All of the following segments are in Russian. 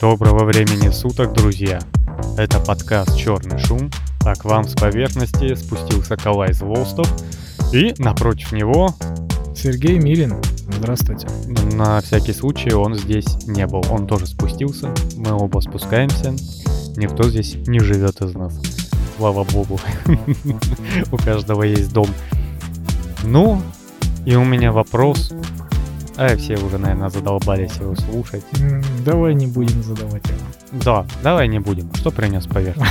Доброго времени суток, друзья! Это подкаст «Черный шум», а к вам с поверхности спустился Калайз Волстов и напротив него... Сергей Мирин. Здравствуйте. На всякий случай он здесь не был, он тоже спустился, мы оба спускаемся, никто здесь не живет из нас, слава богу, у каждого есть дом. Ну, и у меня вопрос... А все уже, наверное, задолбались его слушать. Давай не будем задавать его. Да, давай не будем. Что принес поверхность?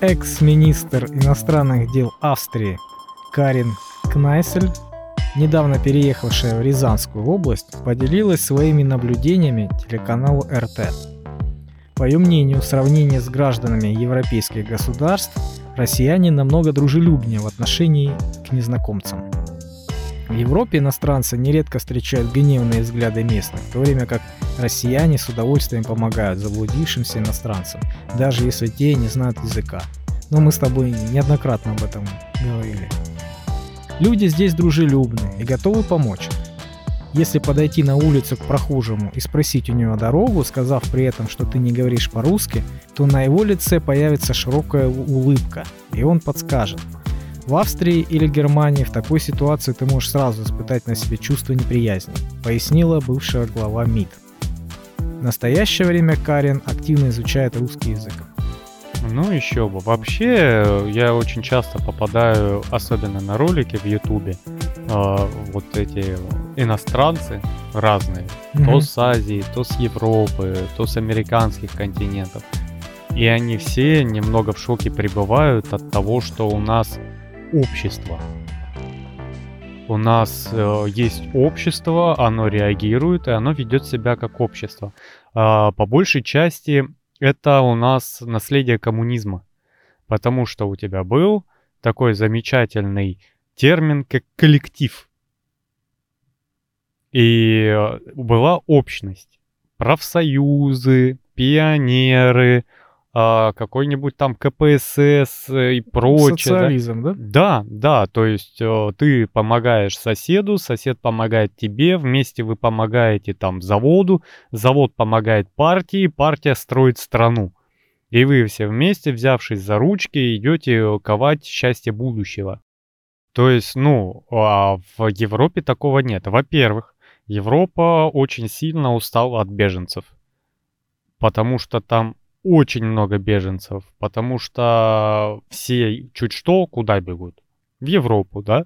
Экс-министр иностранных дел Австрии Карин Кнайсель, недавно переехавшая в Рязанскую область, поделилась своими наблюдениями телеканалу РТ. По ее мнению, в сравнении с гражданами европейских государств, россияне намного дружелюбнее в отношении к незнакомцам. В Европе иностранцы нередко встречают гневные взгляды местных, в то время как россияне с удовольствием помогают заблудившимся иностранцам, даже если те не знают языка. Но мы с тобой неоднократно об этом говорили. Люди здесь дружелюбны и готовы помочь. Если подойти на улицу к прохожему и спросить у него дорогу, сказав при этом, что ты не говоришь по-русски, то на его лице появится широкая улыбка, и он подскажет. В Австрии или Германии в такой ситуации ты можешь сразу испытать на себе чувство неприязни, пояснила бывшая глава МИД. В настоящее время Карин активно изучает русский язык. Ну еще бы. Вообще, я очень часто попадаю, особенно на ролики в Ютубе, вот эти иностранцы разные, то с Азии, то с Европы, то с американских континентов. И они все немного в шоке пребывают от того, что у нас... общество. У нас есть общество, оно реагирует, и оно ведет себя как общество. По большей части это у нас наследие коммунизма, потому что у тебя был такой замечательный термин, как коллектив. И была общность. Профсоюзы, пионеры... какой-нибудь там КПСС и прочее. Социализм, да? Да, да, то есть ты помогаешь соседу, сосед помогает тебе, вместе вы помогаете там заводу, завод помогает партии, партия строит страну. И вы все вместе, взявшись за ручки, идете ковать счастье будущего. То есть, ну, а в Европе такого нет. Во-первых, Европа очень сильно устала от беженцев, потому что там очень много беженцев, потому что все чуть что куда бегут? В Европу, да?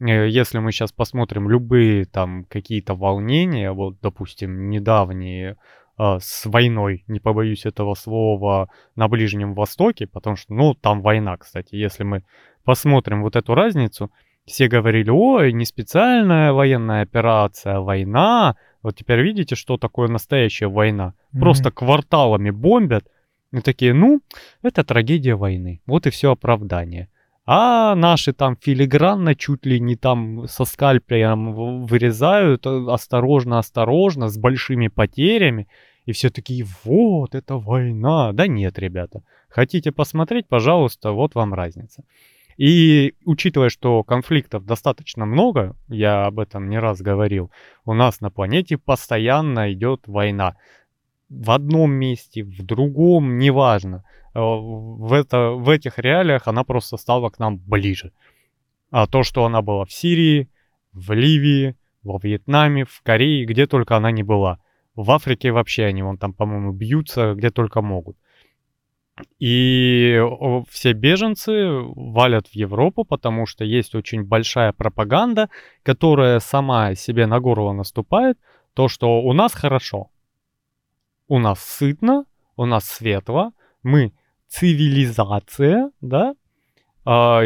Если мы сейчас посмотрим любые там какие-то волнения, вот, допустим, недавние с войной, не побоюсь этого слова, на Ближнем Востоке, потому что, ну, там война, кстати. Если мы посмотрим вот эту разницу, все говорили, ой, не специальная военная операция, война. Вот теперь видите, что такое настоящая война. Просто кварталами бомбят. И такие, ну, это трагедия войны. Вот и все оправдание. А наши там филигранно, чуть ли не там со скальпелем вырезают, осторожно, осторожно, с большими потерями. И все такие, вот, это война. Да нет, ребята. Хотите посмотреть, пожалуйста, вот вам разница. И учитывая, что конфликтов достаточно много, я об этом не раз говорил, у нас на планете постоянно идет война. В одном месте, в другом, неважно. В этих реалиях она просто стала к нам ближе. А то, что она была в Сирии, в Ливии, во Вьетнаме, в Корее, где только она не была. В Африке вообще они вон там, по-моему, бьются, где только могут. И все беженцы валят в Европу, потому что есть очень большая пропаганда, которая сама себе на горло наступает. То, что у нас хорошо. У нас сытно, у нас светло, мы цивилизация, да,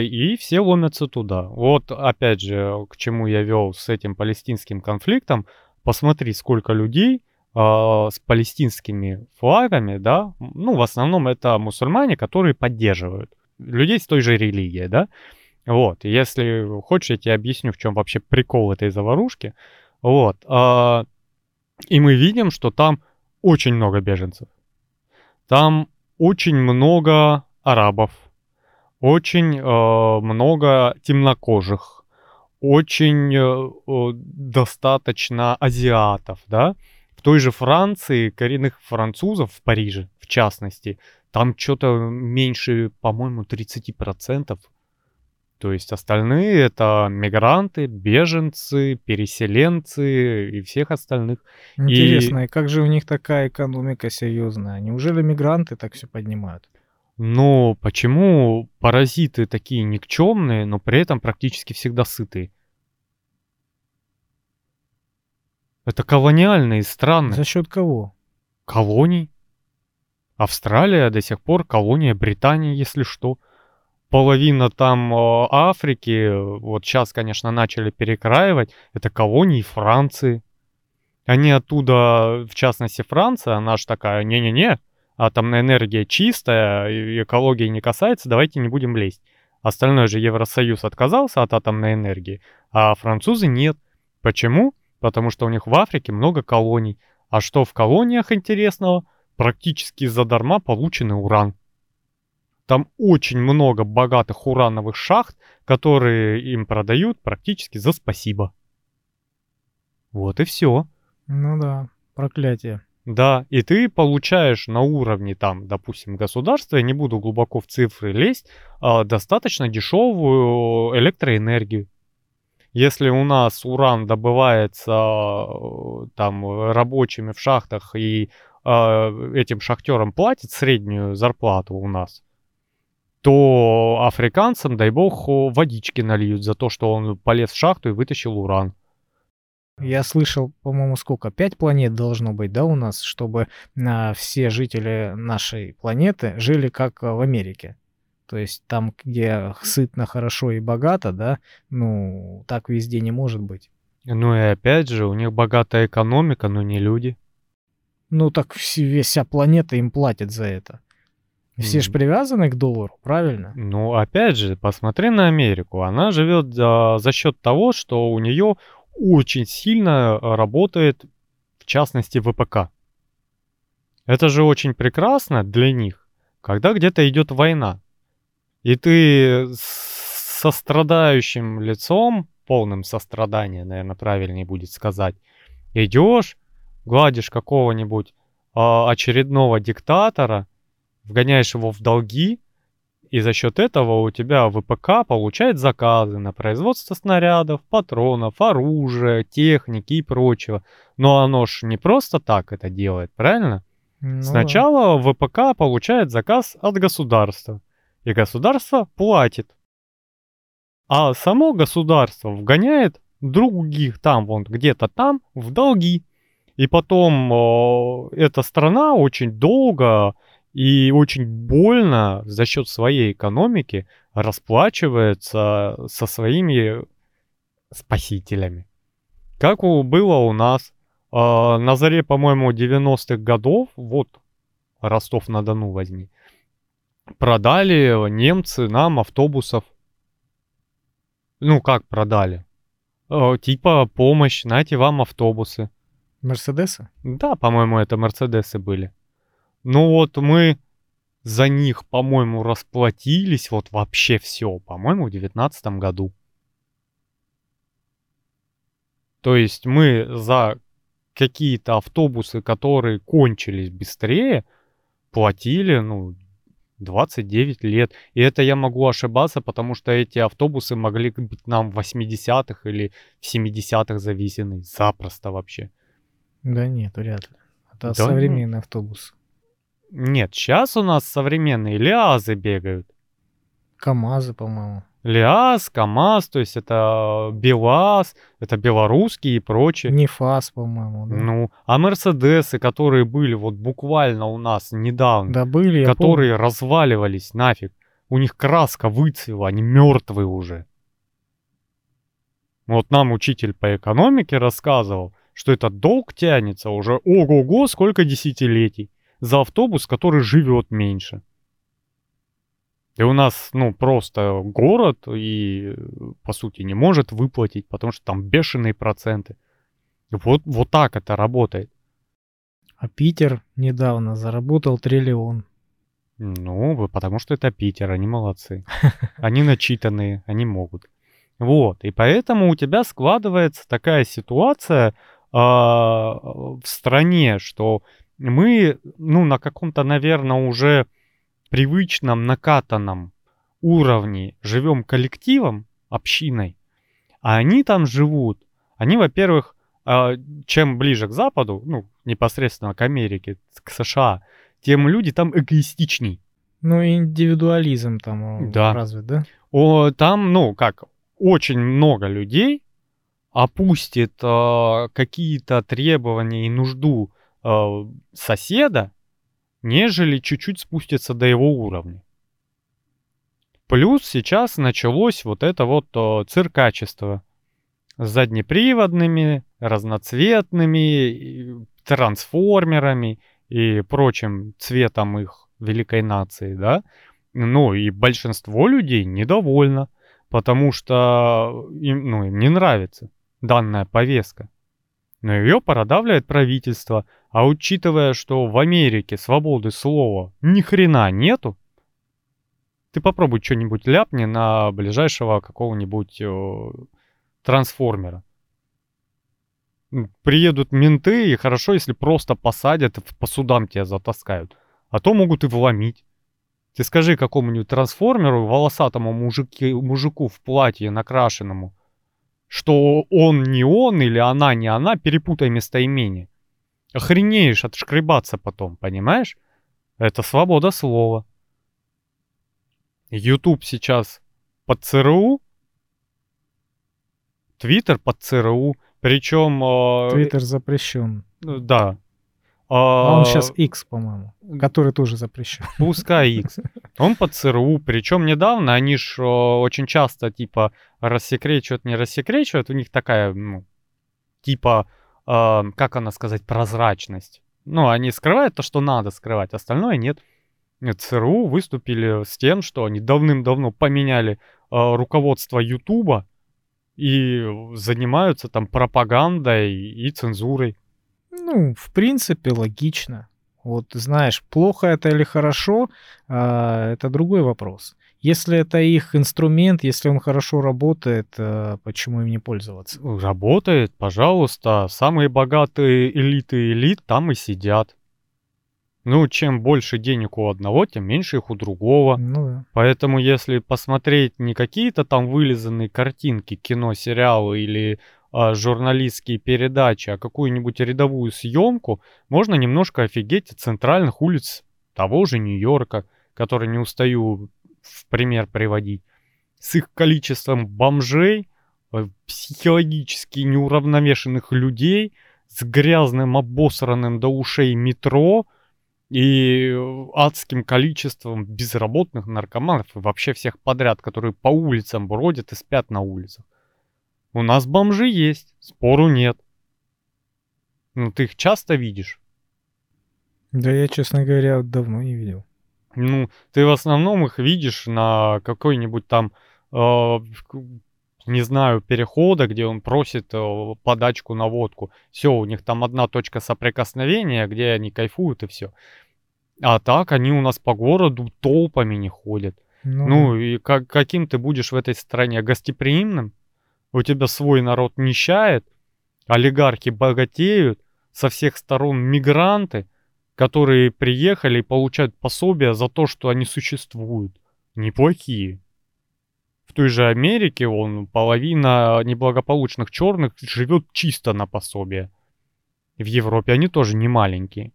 и все ломятся туда. Вот опять же, к чему я вел с этим палестинским конфликтом. Посмотри, сколько людей с палестинскими флагами, да, ну, в основном это мусульмане, которые поддерживают людей с той же религией, да. Вот, если хочешь, я тебе объясню, в чем вообще прикол этой заварушки. Вот, и мы видим, что там очень много беженцев. Там очень много арабов, очень много темнокожих, очень достаточно азиатов, да. В той же Франции коренных французов, в Париже в частности, там что-то меньше, по-моему, 30%. То есть остальные это мигранты, беженцы, переселенцы и всех остальных. Интересно, и как же у них такая экономика серьезная? Неужели мигранты так все поднимают? Ну, почему паразиты такие никчемные, но при этом практически всегда сытые? Это колониальные страны. За счет кого? Колоний. Австралия до сих пор колония Британии, если что. Половина там Африки, вот сейчас, конечно, начали перекраивать, это колонии Франции. Они оттуда, в частности, Франция, она же такая, не-не-не, атомная энергия чистая, экология не касается, давайте не будем лезть. Остальной же Евросоюз отказался от атомной энергии, а французы нет. Почему? Потому что у них в Африке много колоний. А что в колониях интересного? Практически задарма полученный уран. Там очень много богатых урановых шахт, которые им продают практически за спасибо. Вот и все. Ну да, проклятие. Да, и ты получаешь на уровне, там, допустим, государства, я не буду глубоко в цифры лезть, достаточно дешевую электроэнергию. Если у нас уран добывается там рабочими в шахтах и этим шахтерам платят среднюю зарплату у нас, то африканцам, дай бог, водички нальют за то, что он полез в шахту и вытащил уран. Я слышал, по-моему, сколько? 5 планет должно быть, да, у нас, чтобы все жители нашей планеты жили как в Америке. То есть там, где сытно, хорошо и богато, да, ну, так везде не может быть. Ну и опять же, у них богатая экономика, но не люди. Ну так вся планета им платит за это. Все же привязаны к доллару, правильно? Ну, опять же, посмотри на Америку. Она живет за счет того, что у нее очень сильно работает, в частности, ВПК. Это же очень прекрасно для них, когда где-то идет война. И ты со страдающим лицом, полным сострадания, наверное, правильнее будет сказать, идешь, гладишь какого-нибудь очередного диктатора, вгоняешь его в долги, и за счет этого у тебя ВПК получает заказы на производство снарядов, патронов, оружия, техники и прочего. Но оно ж не просто так это делает, правильно? Ну, сначала да. ВПК получает заказ от государства, и государство платит. А само государство вгоняет других там, вон где-то там, в долги. И потом эта страна очень долго и очень больно за счет своей экономики расплачивается со своими спасителями. Как было у нас на заре, по-моему, 90-х годов, вот Ростов-на-Дону возьми, продали немцы нам автобусов. Ну как продали? Типа помощь, нате вам автобусы. Мерседесы? Да, по-моему, это мерседесы были. Ну вот мы за них, по-моему, расплатились вот вообще все, по-моему, в 2019 году. То есть мы за какие-то автобусы, которые кончились быстрее, платили, 29 лет. И это я могу ошибаться, потому что эти автобусы могли быть нам в 80-х или в 70-х завезены. Запросто вообще. Да нет, вряд ли. Это да, современный автобус. Нет, сейчас у нас современные ЛиАЗы бегают. КАМАЗы, по-моему. ЛиАЗ, КАМАЗ, то есть это БелАЗ, это белорусские и прочее. НефАЗ, по-моему. Да. Ну, а мерседесы, которые были вот буквально у нас недавно, да были, которые разваливались нафиг, у них краска выцвела, они мертвые уже. Вот нам учитель по экономике рассказывал, что этот долг тянется уже ого-го сколько десятилетий. За автобус, который живет меньше. И у нас, просто город и, по сути, не может выплатить, потому что там бешеные проценты. Вот так это работает. А Питер недавно заработал триллион. Ну, потому что это Питер, они молодцы. Они начитанные, они могут. Вот, и поэтому у тебя складывается такая ситуация, в стране, что мы, ну, на каком-то, наверное, уже привычном, накатанном уровне живем коллективом, общиной, а они там живут. Они, во-первых, чем ближе к Западу, ну, непосредственно к Америке, к США, тем люди там эгоистичней. Ну, индивидуализм там развит, да? Там, ну, как, очень много людей опустит какие-то требования и нужду соседа, нежели чуть-чуть спустится до его уровня. Плюс сейчас началось вот это вот циркачество с заднеприводными, разноцветными, трансформерами и прочим цветом их великой нации, да? Ну и большинство людей недовольно, потому что им, ну, им не нравится данная повестка. Но ее продавляет правительство. А учитывая, что в Америке свободы слова ни хрена нету, ты попробуй что-нибудь ляпни на ближайшего какого-нибудь трансформера. Приедут менты, и хорошо, если просто посадят, по судам тебя затаскают. А то могут и вломить. Ты скажи какому-нибудь трансформеру, волосатому мужику в платье накрашенному, что он или она не она, перепутай местоимение. Охренеешь отшкребаться потом, понимаешь? Это свобода слова. YouTube сейчас под ЦРУ, Twitter под ЦРУ, причем... Twitter запрещен. Да. А он сейчас X, по-моему, который тоже запрещен. Пускай X. Он под ЦРУ, причем недавно они ж очень часто типа рассекречивают, не рассекречивают. У них такая, ну, типа, как она сказать, прозрачность. Ну, они скрывают то, что надо скрывать, остальное нет. ЦРУ выступили с тем, что они давным-давно поменяли руководство Ютуба и занимаются там пропагандой и цензурой. Ну, в принципе, логично. Вот, знаешь, плохо это или хорошо, это другой вопрос. Если это их инструмент, если он хорошо работает, почему им не пользоваться? Работает, пожалуйста. Самые богатые элиты элит там и сидят. Ну, чем больше денег у одного, тем меньше их у другого. Ну, да. Поэтому, если посмотреть не какие-то там вылизанные картинки, кино, сериалы или... журналистские передачи, а какую-нибудь рядовую съемку, можно немножко офигеть от центральных улиц того же Нью-Йорка, который не устаю в пример приводить, с их количеством бомжей, психологически неуравновешенных людей, с грязным, обосранным до ушей метро и адским количеством безработных, наркоманов и вообще всех подряд, которые по улицам бродят и спят на улицах. У нас бомжи есть, спору нет. Ну, ты их часто видишь? Да я, честно говоря, давно не видел. Ну, ты в основном их видишь на какой-нибудь там, не знаю, перехода, где он просит подачку на водку. Все, у них там одна точка соприкосновения, где они кайфуют и все. А так они у нас по городу толпами не ходят. Ну и каким ты будешь в этой стране? Гостеприимным? У тебя свой народ нищает, олигархи богатеют, со всех сторон мигранты, которые приехали и получают пособия за то, что они существуют. Неплохие. В той же Америке половина неблагополучных черных живет чисто на пособие. В Европе они тоже не маленькие.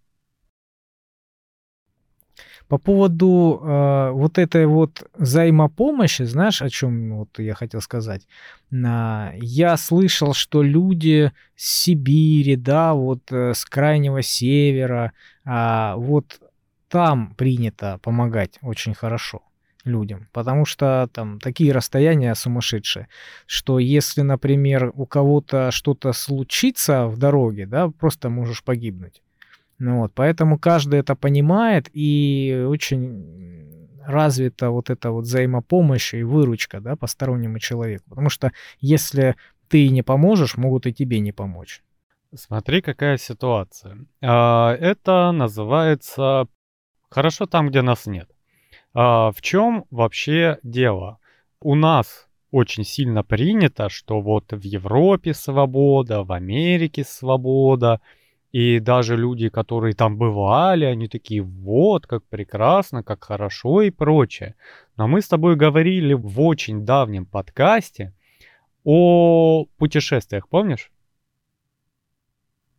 По поводу вот этой вот взаимопомощи, знаешь, о чем вот я хотел сказать? Я слышал, что люди с Сибири, да, вот с Крайнего Севера, вот там принято помогать очень хорошо людям, потому что там такие расстояния сумасшедшие, что если, например, у кого-то что-то случится в дороге, да, просто можешь погибнуть. Ну вот, поэтому каждый это понимает, и очень развита вот эта вот взаимопомощь и выручка, да, постороннему человеку. Потому что если ты не поможешь, могут и тебе не помочь. Смотри, какая ситуация. Это называется «хорошо там, где нас нет». В чем вообще дело? У нас очень сильно принято, что вот в Европе свобода, в Америке свобода. И даже люди, которые там бывали, они такие, вот, как прекрасно, как хорошо и прочее. Но мы с тобой говорили в очень давнем подкасте о путешествиях, помнишь?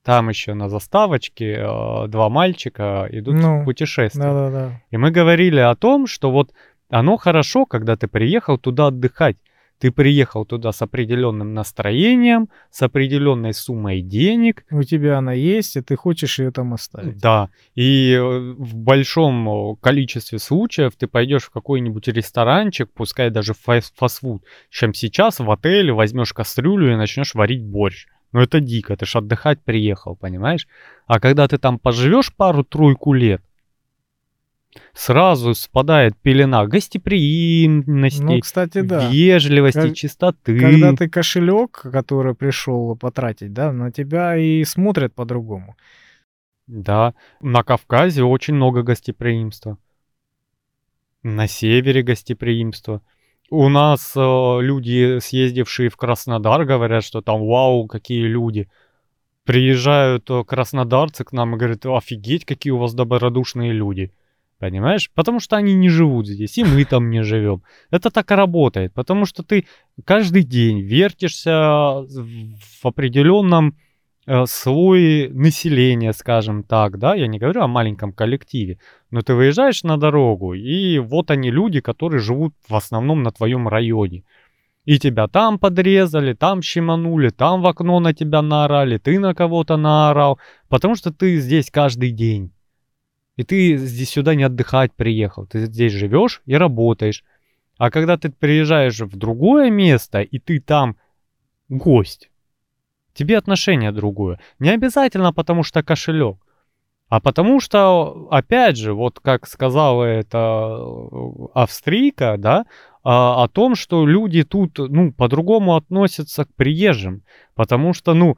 Там еще на заставочке два мальчика идут в путешествие. Да. И мы говорили о том, что вот оно хорошо, когда ты приехал туда отдыхать. Ты приехал туда с определенным настроением, с определенной суммой денег. У тебя она есть, и ты хочешь ее там оставить. Да, и в большом количестве случаев ты пойдешь в какой-нибудь ресторанчик, пускай даже фастфуд, чем сейчас в отеле возьмешь кастрюлю и начнешь варить борщ. Ну это дико, ты ж отдыхать приехал, понимаешь? А когда ты там поживешь пару-тройку лет, сразу спадает пелена гостеприимности, вежливости, чистоты. Когда ты кошелек, который пришел потратить, да, на тебя и смотрят по-другому. Да, на Кавказе очень много гостеприимства. На севере гостеприимство. У нас люди, съездившие в Краснодар, говорят, что там вау, какие люди. Приезжают краснодарцы к нам и говорят, офигеть, какие у вас добродушные люди. Понимаешь? Потому что они не живут здесь, и мы там не живем. Это так и работает, потому что ты каждый день вертишься в определенном слое населения, скажем так, да? Я не говорю о маленьком коллективе, но ты выезжаешь на дорогу, и вот они люди, которые живут в основном на твоем районе. И тебя там подрезали, там щеманули, там в окно на тебя наорали, ты на кого-то наорал, потому что ты здесь каждый день. И ты здесь сюда не отдыхать приехал. Ты здесь живешь и работаешь. А когда ты приезжаешь в другое место, и ты там гость, тебе отношение другое. Не обязательно потому что кошелек. А потому что, опять же, вот как сказала эта австрийка, да, о том, что люди тут, ну, по-другому относятся к приезжим. Потому что, ну,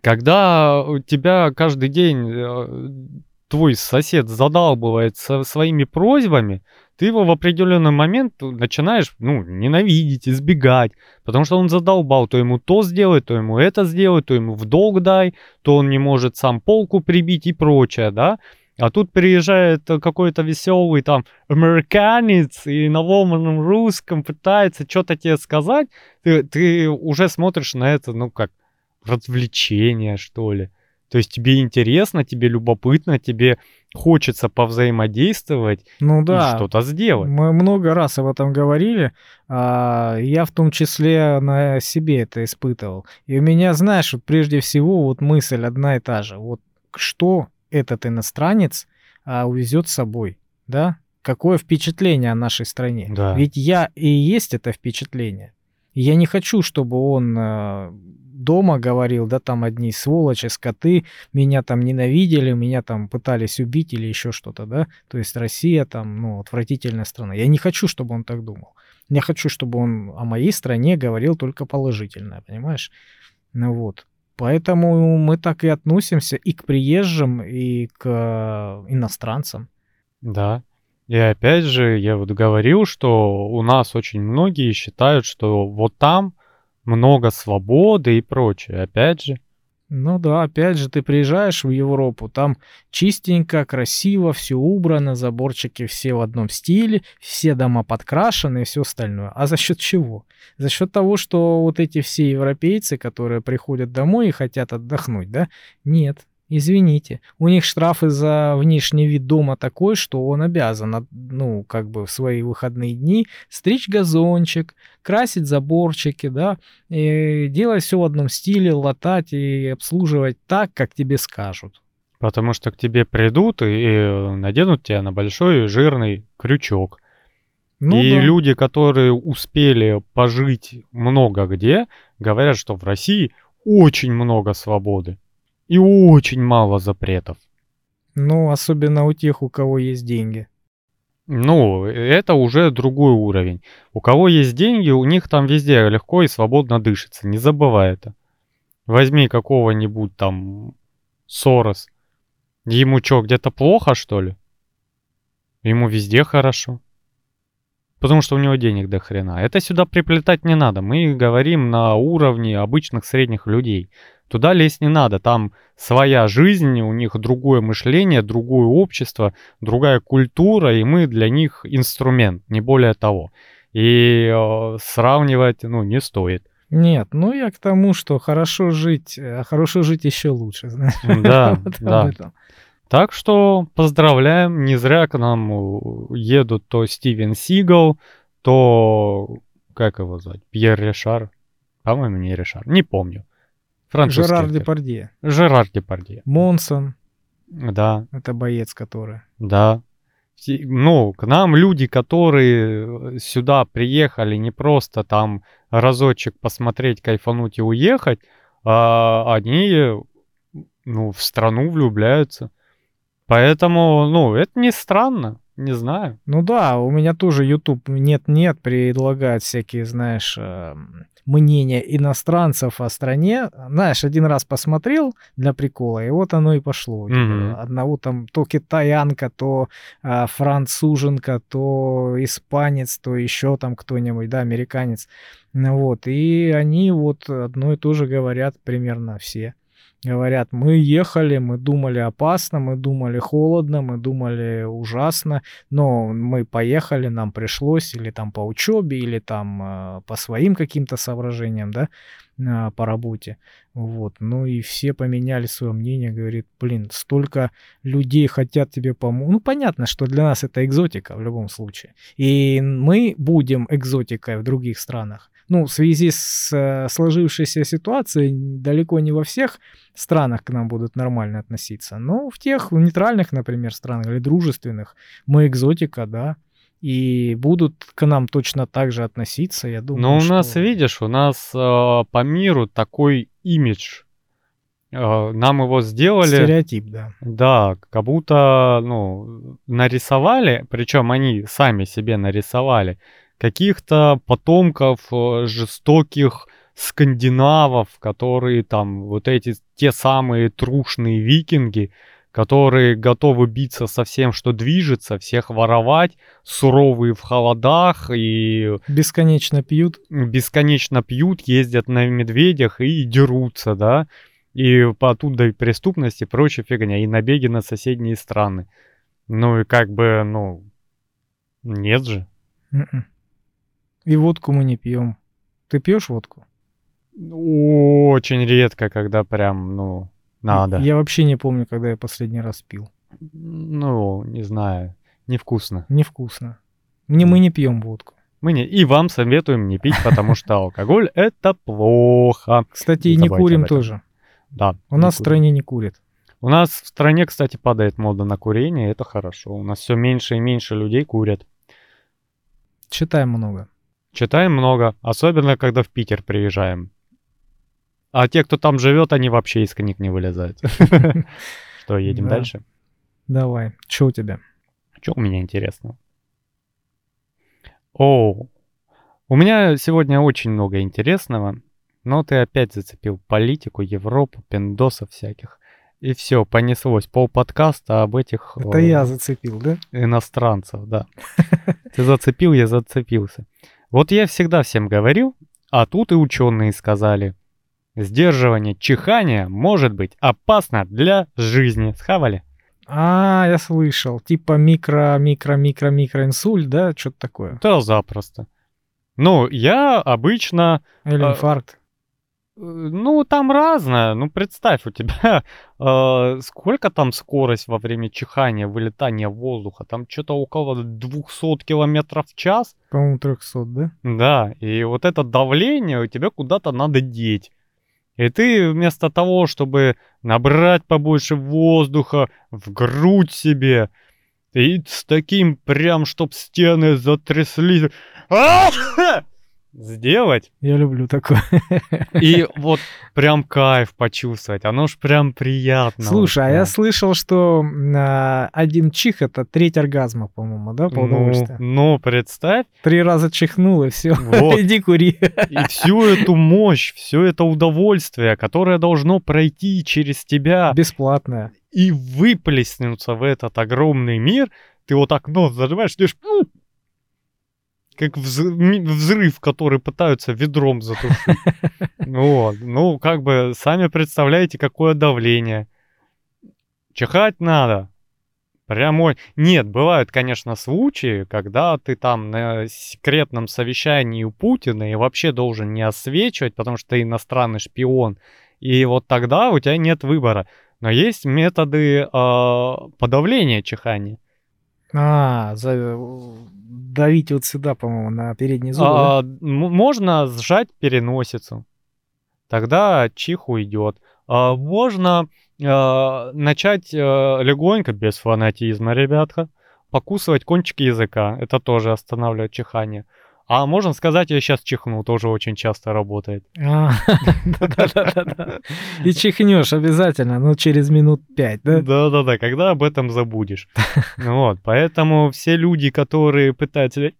когда у тебя каждый день твой сосед задалбывает своими просьбами, ты его в определенный момент начинаешь, ну, ненавидеть, избегать, потому что он задолбал, то ему то сделать, то ему это сделать, то ему в долг дай, то он не может сам полку прибить и прочее, да, а тут приезжает какой-то веселый там американец и на ломаном русском пытается что-то тебе сказать, ты уже смотришь на это, ну, как развлечение, что ли. То есть тебе интересно, тебе любопытно, тебе хочется повзаимодействовать и что-то сделать. Мы много раз об этом говорили. Я в том числе на себе это испытывал. И у меня, знаешь, вот прежде всего вот мысль одна и та же. Вот что этот иностранец увезет с собой, да? Какое впечатление о нашей стране? Да. Ведь я и есть это впечатление. Я не хочу, чтобы он дома говорил, да, там одни сволочи, скоты, меня там ненавидели, меня там пытались убить или еще что-то, да, то есть Россия там, ну, отвратительная страна. Я не хочу, чтобы он так думал. Я хочу, чтобы он о моей стране говорил только положительное, понимаешь? Ну вот, поэтому мы так и относимся и к приезжим, и к иностранцам. Да. И опять же, я вот говорил, что у нас очень многие считают, что вот там много свободы и прочее, опять же. Ну да, опять же, ты приезжаешь в Европу, там чистенько, красиво, все убрано, заборчики все в одном стиле, все дома подкрашены и все остальное. А за счет чего? За счет того, что вот эти все европейцы, которые приходят домой и хотят отдохнуть, да? Нет. Извините, у них штрафы за внешний вид дома такой, что он обязан, ну, как бы в свои выходные дни стричь газончик, красить заборчики, да, и делать все в одном стиле, латать и обслуживать так, как тебе скажут. Потому что к тебе придут и наденут тебя на большой жирный крючок. Люди, которые успели пожить много где, говорят, что в России очень много свободы. И очень мало запретов. Ну, особенно у тех, у кого есть деньги. Ну, это уже другой уровень. У кого есть деньги, у них там везде легко и свободно дышится. Не забывай это. Возьми какого-нибудь там Сорос. Ему что, где-то плохо, что ли? Ему везде хорошо. потому что у него денег до хрена. Это сюда приплетать не надо. Мы говорим на уровне обычных средних людей. Туда лезть не надо. Там своя жизнь, у них другое мышление, другое общество, другая культура, и мы для них инструмент, не более того. И сравнивать, не стоит. Нет, я к тому, что хорошо жить, а хорошо жить еще лучше, знаешь. Да, да. Так что поздравляем, не зря к нам едут то Стивен Сигал, то, как его звать, Пьер Ришар, по-моему, не Ришар, не помню. Жерар Депардье. Жерар Депардье. Монсон. Да. Это боец, который. Да. К нам люди, которые сюда приехали не просто там разочек посмотреть, кайфануть и уехать, а они, в страну влюбляются. Поэтому, это не странно, не знаю. Ну да, у меня тоже YouTube нет-нет предлагает всякие, знаешь, мнения иностранцев о стране. Знаешь, один раз посмотрел для прикола, и вот оно и пошло. Mm-hmm. Одного там то китаянка, то француженка, то испанец, то еще там кто-нибудь, да, американец. И они одно и то же говорят примерно все. Говорят, мы ехали, мы думали опасно, мы думали холодно, мы думали ужасно, но мы поехали, нам пришлось или там по учебе, или там по своим каким-то соображениям, да, по работе. И все поменяли свое мнение, говорит, столько людей хотят тебе помочь. Понятно, что для нас это экзотика в любом случае. И мы будем экзотикой в других странах. В связи с сложившейся ситуацией далеко не во всех странах к нам будут нормально относиться. Но в тех нейтральных, например, странах или дружественных мы экзотика, да, и будут к нам точно так же относиться, я думаю. Но у нас по миру такой имидж. Нам его сделали... Стереотип, да. Да, как будто, нарисовали, причем они сами себе нарисовали, каких-то потомков жестоких скандинавов, которые там те самые трушные викинги, которые готовы биться со всем, что движется, всех воровать, суровые в холодах и... Бесконечно пьют, ездят на медведях и дерутся, да, и оттуда и преступность и прочая фигня, и набеги на соседние страны. Нет же. Mm-mm. И водку мы не пьем. Ты пьешь водку? Очень редко, когда прям, надо. Я вообще не помню, когда я последний раз пил. Не знаю. Невкусно. Мы не пьем водку. И вам советуем не пить, потому что алкоголь — это плохо. Кстати, и не курим тоже. Да. У нас в стране не курят. У нас в стране, кстати, падает мода на курение, это хорошо. У нас все меньше и меньше людей курят. Читаем много, особенно когда в Питер приезжаем. А те, кто там живет, они вообще из книг не вылезают. Что, едем дальше? Давай. Что у тебя? Что у меня интересного? У меня сегодня очень много интересного, но ты опять зацепил политику, Европу, пиндосов всяких. И все, понеслось. Полподкаста об этих... Это я зацепил, да? Иностранцев, да. Ты зацепил, я зацепился. Я всегда всем говорил, а тут и ученые сказали. Сдерживание чихания может быть опасно для жизни. Схавали? Я слышал. Типа микроинсульт, да? Что-то такое. Да, запросто. Я обычно... Или инфаркт. Там разное. Представь, у тебя сколько там скорость во время чихания, вылетания воздуха? Там что-то около 200 километров в час. По-моему, 300, да? Да. И это давление у тебя куда-то надо деть. И ты вместо того, чтобы набрать побольше воздуха в грудь себе, и с таким прям, чтоб стены затряслись... сделать. Я люблю такое. И прям кайф почувствовать. Оно ж прям приятно. Слушай, я слышал, что один чих — это треть оргазма, по-моему, да, по удовольствию? Представь. 3 раза чихнул, и все. Иди кури. И всю эту мощь, все это удовольствие, которое должно пройти через тебя. Бесплатное. И выплеснуться в этот огромный мир. Ты так нос зажимаешь, как взрыв, который пытаются ведром затушить. Вот. Ну, как бы, сами представляете, какое давление. Чихать надо. Прямо... Нет, бывают, конечно, случаи, когда ты там на секретном совещании у Путина и вообще должен не освечивать, потому что ты иностранный шпион. И вот тогда у тебя нет выбора. Но есть методы подавления чихания. Давить вот сюда, по-моему, на передние зубы. Можно сжать переносицу. Тогда чих уйдет. Можно начать легонько, без фанатизма, ребятка, покусывать кончики языка. Это тоже останавливает чихание. А можно сказать, я сейчас чихну, тоже очень часто работает. Да-да-да. И чихнешь обязательно, но через минут 5, да? Да-да-да, когда об этом забудешь. Вот, поэтому все люди, которые пытаются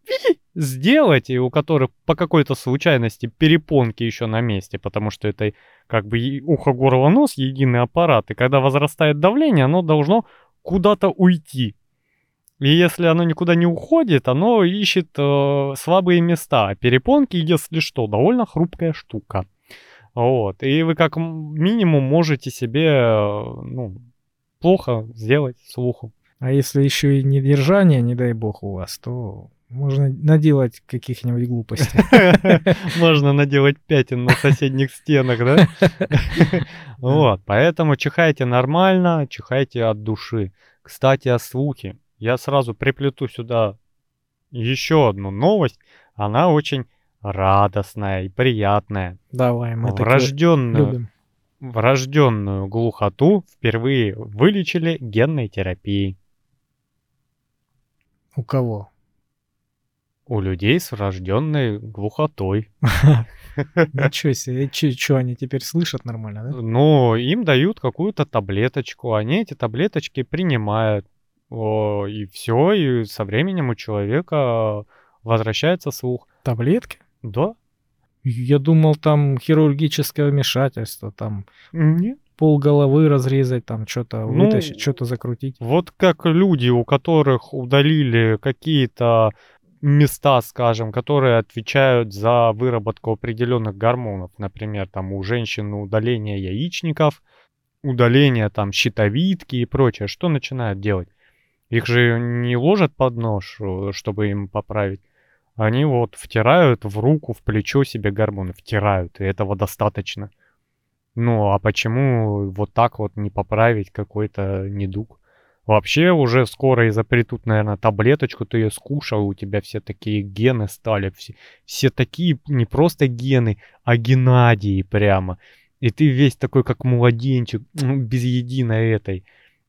сделать, и у которых по какой-то случайности перепонки еще на месте, потому что это как бы ухо-горло-нос, единый аппарат, и когда возрастает давление, оно должно куда-то уйти. И если оно никуда не уходит, оно ищет слабые места. Перепонки, если что, довольно хрупкая штука. Вот. И вы как минимум можете себе плохо сделать слуху. А если еще и недержание, не дай бог у вас, то можно наделать каких-нибудь глупостей. Можно наделать пятен на соседних стенах, да? Вот. Поэтому чихайте нормально, чихайте от души. Кстати, о слухе. Я сразу приплету сюда еще одну новость. Она очень радостная и приятная. Давай, мы Врожденную глухоту впервые вылечили генной терапией. У кого? У людей с врожденной глухотой. Ничего себе, что они теперь слышат нормально, да? Ну, им дают какую-то таблеточку, они эти таблеточки принимают. И все, и со временем у человека возвращается слух. Таблетки? Да. Я думал, там хирургическое вмешательство, там полголовы разрезать, там что-то вытащить, что-то закрутить. Вот как люди, у которых удалили какие-то места, скажем, которые отвечают за выработку определенных гормонов. Например, там у женщин удаление яичников, удаление там щитовидки и прочее. Что начинают делать? Их же не ложат под нож, чтобы им поправить. Они вот втирают в руку, в плечо себе гормоны. Втирают, и этого достаточно. Ну, а почему вот так вот не поправить какой-то недуг? Вообще уже скоро изобретут, наверное, таблеточку. Ты ее скушал, у тебя все такие гены стали. Все такие, не просто гены, а генадии прямо. И ты весь такой, как младенчик, без единой этой...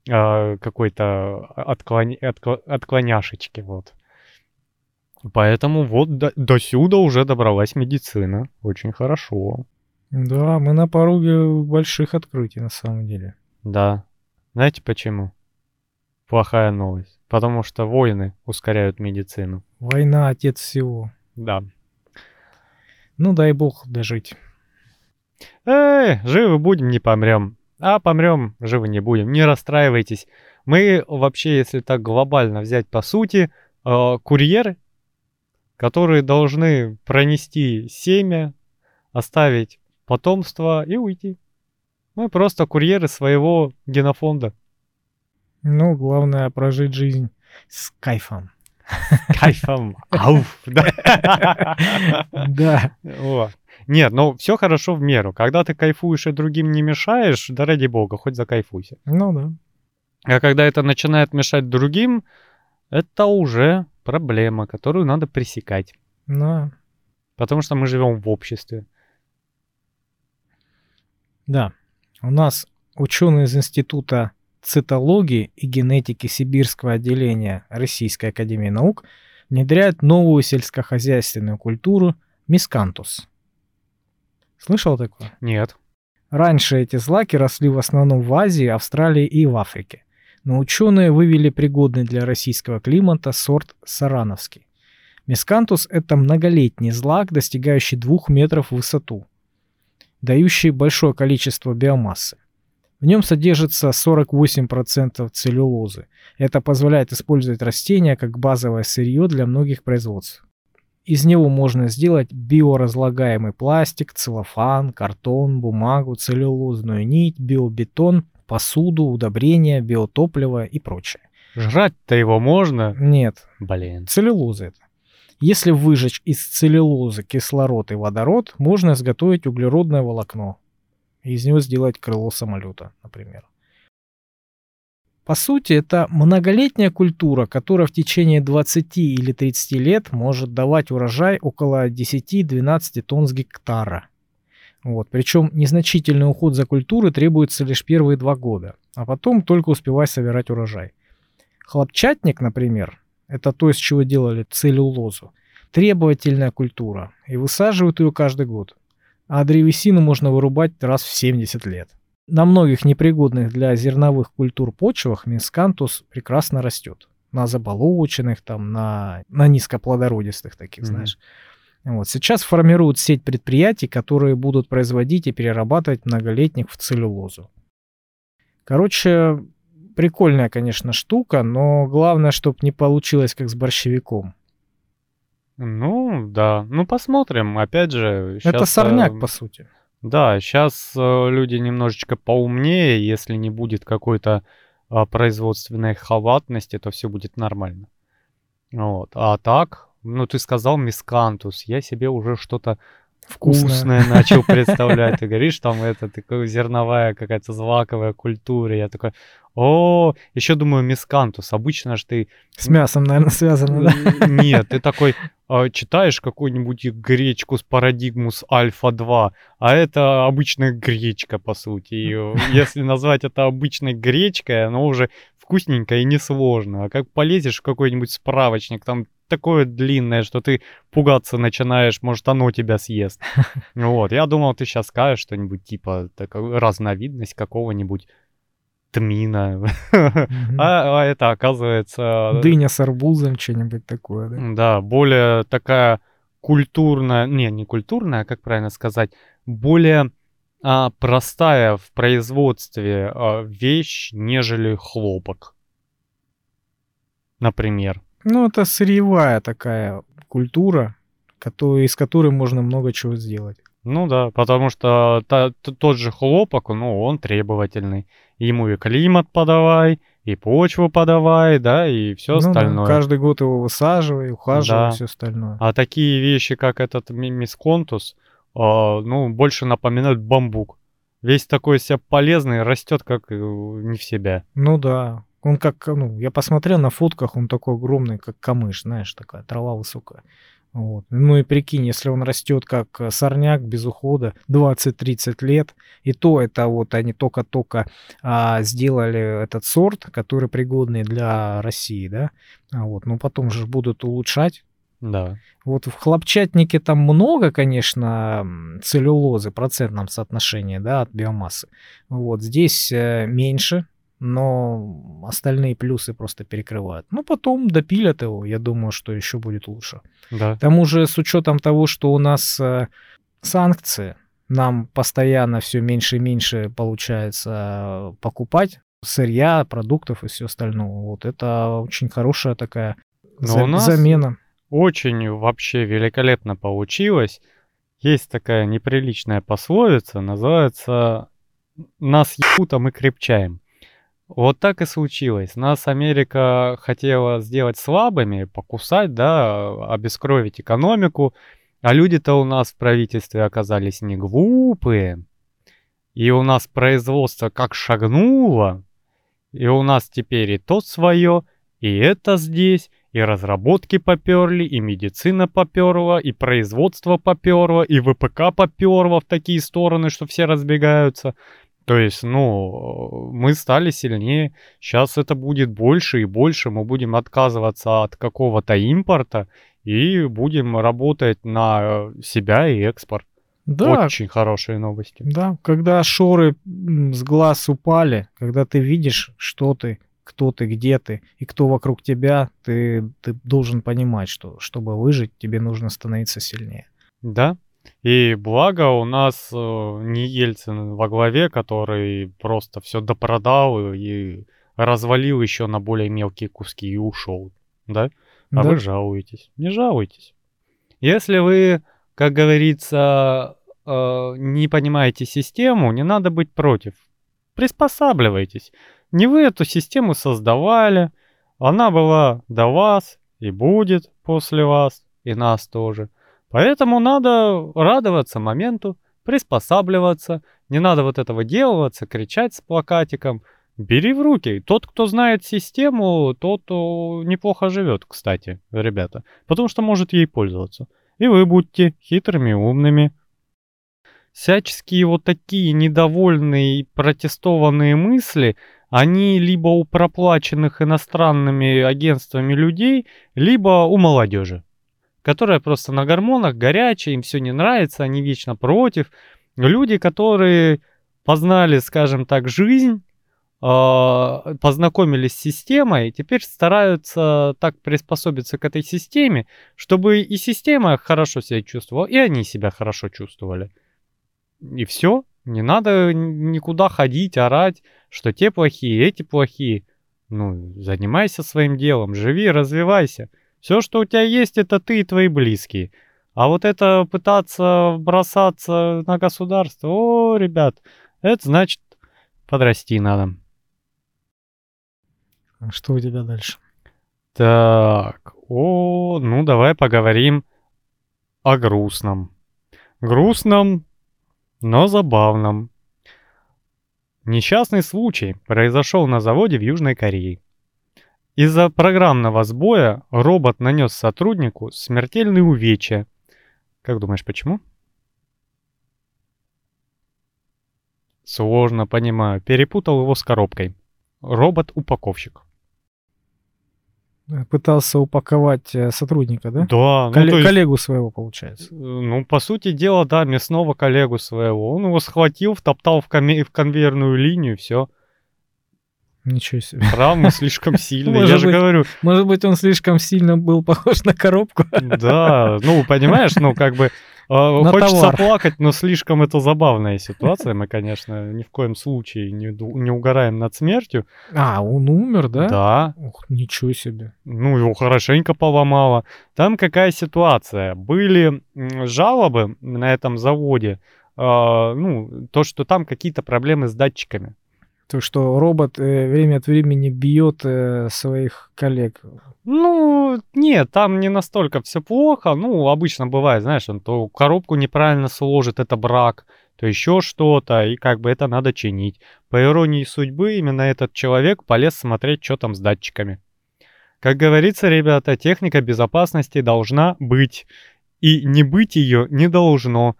какой-то отклоняшечки, вот. Поэтому вот до сюда уже добралась медицина. Очень хорошо. Да, мы на пороге больших открытий, на самом деле. Да. Знаете почему? Плохая новость. Потому что войны ускоряют медицину. Война — отец всего. Да. Ну, дай бог дожить. Живы будем, не помрем. А помрем, живы не будем. Не расстраивайтесь. Мы вообще, если так глобально взять по сути, курьеры, которые должны пронести семя, оставить потомство и уйти. Мы просто курьеры своего генофонда. Ну, главное прожить жизнь с кайфом. С кайфом. Ауф. Да. Вот. Нет, ну все хорошо в меру. Когда ты кайфуешь и другим не мешаешь, да ради бога, хоть закайфуйся. Ну да. А когда это начинает мешать другим, это уже проблема, которую надо пресекать. Да. Потому что мы живем в обществе. Да. У нас ученые из Института цитологии и генетики Сибирского отделения Российской академии наук внедряют новую сельскохозяйственную культуру мискантус. Слышал такое? Нет. Раньше эти злаки росли в основном в Азии, Австралии и в Африке. Но ученые вывели пригодный для российского климата сорт сарановский. Мискантус – это многолетний злак, достигающий 2 метров в высоту, дающий большое количество биомассы. В нем содержится 48% целлюлозы. Это позволяет использовать растения как базовое сырье для многих производств. Из него можно сделать биоразлагаемый пластик, целлофан, картон, бумагу, целлюлозную нить, биобетон, посуду, удобрения, биотопливо и прочее. Жрать-то его можно? Нет. Блин. Целлюлоза это. Если выжечь из целлюлозы кислород и водород, можно изготовить углеродное волокно. Из него сделать крыло самолета, например. По сути, это многолетняя культура, которая в течение 20 или 30 лет может давать урожай около 10-12 тонн с гектара. Вот. Причем незначительный уход за культурой требуется лишь первые 2 года, а потом только успевай собирать урожай. Хлопчатник, например, это то, из чего делали целлюлозу, требовательная культура, и высаживают ее каждый год. А древесину можно вырубать раз в 70 лет. На многих непригодных для зерновых культур почвах мискантус прекрасно растет. На заболоченных, там, на низкоплодородистых таких, знаешь. Вот. Сейчас формируют сеть предприятий, которые будут производить и перерабатывать многолетник в целлюлозу. Короче, прикольная, конечно, штука, но главное, чтобы не получилось как с борщевиком. Ну, да. Ну, посмотрим. Опять же... Это сорняк, по сути. Да, сейчас люди немножечко поумнее, если не будет какой-то производственной халатности, то все будет нормально. Вот. А так, ну ты сказал мискантус, я себе уже что-то вкусное начал представлять. Ты говоришь, там это зерновая какая-то злаковая культура, я такой... О, еще думаю, мискантус. Обычно же ты... С мясом, наверное, связано, да? Нет, ты такой читаешь какую-нибудь гречку с парадигмус альфа-2, а это обычная гречка, по сути. И если назвать это обычной гречкой, оно уже вкусненько и несложно. А как полезешь в какой-нибудь справочник, там такое длинное, что ты пугаться начинаешь, может, оно тебя съест. Вот, я думал, ты сейчас скажешь что-нибудь типа разновидность какого-нибудь... тмина, а это оказывается... Дыня с арбузом, что-нибудь такое, да? Да, более такая культурная, не культурная, как правильно сказать, более простая в производстве вещь, нежели хлопок, например. Ну, это сырьевая такая культура, из которой можно много чего сделать. Ну да, потому что тот же хлопок, ну, он требовательный. Ему и климат подавай, и почву подавай, да, и все остальное. Да, каждый год его высаживай, ухаживай, да. Все остальное. А такие вещи, как этот мискантус, ну, больше напоминают бамбук. Весь такой себя полезный, растет как не в себя. Ну да. Он как, ну, я посмотрел на фотках, он такой огромный, как камыш, знаешь, такая трава высокая. Вот. Ну и прикинь, если он растет как сорняк без ухода 20-30 лет, и то это вот они только-только сделали этот сорт, который пригодный для России, да, вот, но потом же будут улучшать. Да. Вот в хлопчатнике там много, конечно, целлюлозы в процентном соотношении, да, от биомассы. Вот здесь меньше, но остальные плюсы просто перекрывают. Ну, потом допилят его, я думаю, что еще будет лучше. Да. К тому же, с учетом того, что у нас санкции, нам постоянно все меньше и меньше получается покупать сырья, продуктов и все остальное. Вот это очень хорошая такая замена. Очень вообще великолепно получилось. Есть такая неприличная пословица, называется «Нас ебут, а мы крепчаем». Вот так и случилось. Нас Америка хотела сделать слабыми, покусать, да, обескровить экономику, а люди-то у нас в правительстве оказались не глупые, и у нас производство как шагнуло, и у нас теперь и то свое, и это здесь, и разработки поперли, и медицина поперла, и производство поперло, и ВПК поперло в такие стороны, что все разбегаются. То есть, ну, мы стали сильнее, сейчас это будет больше и больше, мы будем отказываться от какого-то импорта и будем работать на себя и экспорт. Да. Очень хорошие новости. Да, когда шоры с глаз упали, когда ты видишь, что ты, кто ты, где ты и кто вокруг тебя, ты должен понимать, что чтобы выжить, тебе нужно становиться сильнее. Да. И благо у нас не Ельцин во главе, который просто все допродал и развалил еще на более мелкие куски и ушел, да? А да. Вы жалуетесь. Не жалуйтесь. Если вы, как говорится, не понимаете систему, не надо быть против. Приспосабливайтесь. Не вы эту систему создавали, она была до вас и будет после вас, и нас тоже. Поэтому надо радоваться моменту, приспосабливаться, не надо вот этого делаться, кричать с плакатиком. Бери в руки. Тот, кто знает систему, тот неплохо живет, кстати, ребята. Потому что может ей пользоваться. И вы будьте хитрыми, умными. Всяческие вот такие недовольные, протестованные мысли, они либо у проплаченных иностранными агентствами людей, либо у молодежи, которая просто на гормонах, горячая, им все не нравится, они вечно против. Люди, которые познали, скажем так, жизнь, познакомились с системой, и теперь стараются так приспособиться к этой системе, чтобы и система хорошо себя чувствовала, и они себя хорошо чувствовали. И все. Не надо никуда ходить, орать, что те плохие, эти плохие. Ну, занимайся своим делом, живи, развивайся. Все, что у тебя есть, это ты и твои близкие. А вот это пытаться бросаться на государство, о, ребят, это значит подрасти надо. Что у тебя дальше? Так, ну давай поговорим о грустном. Грустном, но забавном. Несчастный случай произошел на заводе в Южной Корее. Из-за программного сбоя робот нанес сотруднику смертельные увечья. Как думаешь, почему? Сложно, понимаю. Перепутал его с коробкой. Робот-упаковщик. Пытался упаковать сотрудника, да? Да. Коллегу своего, получается. Ну, по сути дела, да, мясного коллегу своего. Он его схватил, втоптал в конвейерную линию, все. Ничего себе. Травмы слишком сильные, я же говорю. Может быть, он слишком сильно был похож на коробку. Да, ну, понимаешь, ну, как бы, хочется плакать, но слишком это забавная ситуация. Мы, конечно, ни в коем случае не угораем над смертью. А, он умер, да? Да. Ух, ничего себе. Ну, его хорошенько поломало. Там какая ситуация? Были жалобы на этом заводе, ну, то, что там какие-то проблемы с датчиками. То, что робот время от времени бьет своих коллег. Ну, нет, там не настолько все плохо. Ну, обычно бывает, знаешь, он то коробку неправильно сложит, это брак, то еще что-то, и как бы это надо чинить. По иронии судьбы, именно этот человек полез смотреть, что там с датчиками. Как говорится, ребята, техника безопасности должна быть, и не быть ее не должно.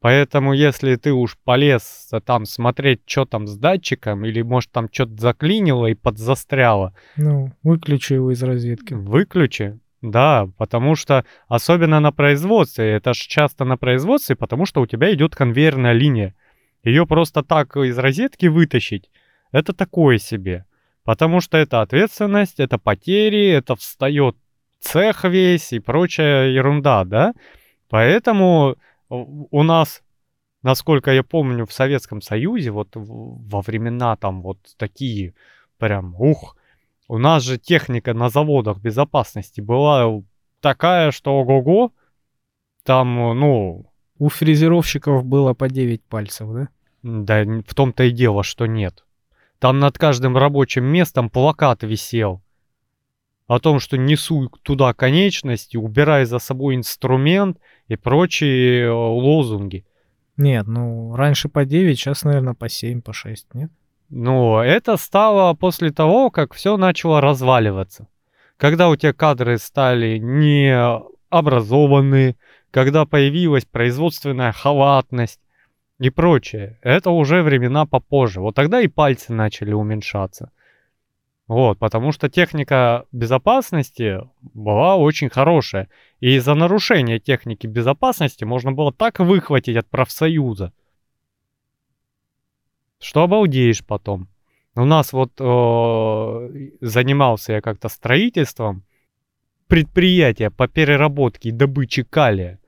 Поэтому, если ты уж полез там смотреть, что там с датчиком, или, может, там что-то заклинило и подзастряло... Ну, выключи его из розетки. Выключи, да, потому что, особенно на производстве, это же часто на производстве, потому что у тебя идет конвейерная линия. Ее просто так из розетки вытащить, это такое себе. Потому что это ответственность, это потери, это встает цех весь и прочая ерунда, да? Поэтому... У нас, насколько я помню, в Советском Союзе, вот во времена там вот такие, прям, у нас же техника на заводах безопасности была такая, что ого-го, там, ну... У фрезеровщиков было по 9 пальцев, да? Да, в том-то и дело, что нет. Там над каждым рабочим местом плакат висел о том, что несу туда конечности, убирай за собой инструмент и прочие лозунги. Нет, ну раньше по 9, сейчас, наверное, по 7, по 6, нет? Ну, это стало после того, как все начало разваливаться. Когда у тебя кадры стали необразованные, когда появилась производственная халатность и прочее. Это уже времена попозже. Вот тогда и пальцы начали уменьшаться. Вот, потому что техника безопасности была очень хорошая. И из-за нарушения техники безопасности можно было так выхватить от профсоюза, что обалдеешь потом. У нас вот занимался я как-то строительством предприятия по переработке и добыче калия.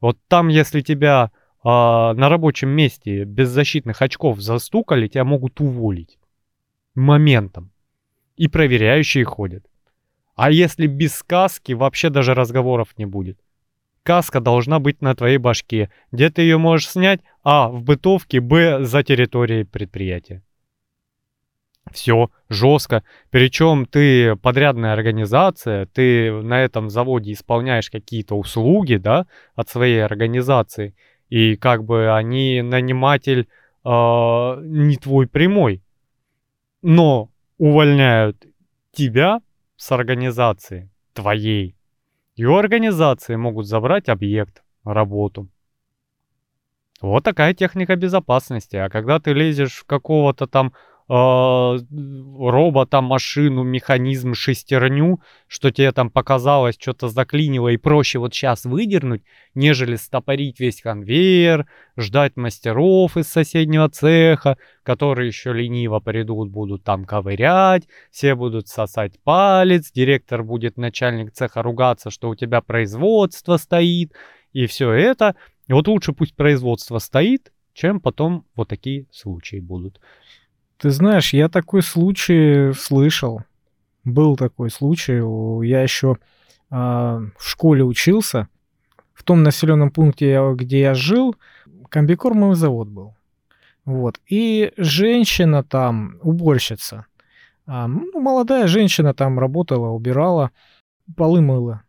Вот там, если тебя на рабочем месте без защитных очков застукали, тебя могут уволить моментом. И проверяющие ходят. А если без каски, вообще даже разговоров не будет. Каска должна быть на твоей башке. Где ты ее можешь снять? А. В бытовке. Б. За территорией предприятия. Все жестко. Причем ты подрядная организация, ты на этом заводе исполняешь какие-то услуги, да, от своей организации. И как бы они, наниматель не твой прямой, но увольняют тебя с организации твоей. И у организации могут забрать объект, работу. Вот такая техника безопасности. А когда ты лезешь в какого-то там робота, машину, механизм, шестерню, что тебе там показалось, что-то заклинило, и проще вот сейчас выдернуть, нежели стопорить весь конвейер, ждать мастеров из соседнего цеха, которые еще лениво придут, будут там ковырять, все будут сосать палец, директор будет, начальник цеха, ругаться, что у тебя производство стоит, и все это. И вот лучше пусть производство стоит, чем потом вот такие случаи будут. Ты знаешь, я такой случай слышал. Был такой случай. Я еще в школе учился. В том населенном пункте, где я жил, комбикормовый завод был. Вот. И женщина там, уборщица. Молодая женщина там работала, убирала, полы мыла.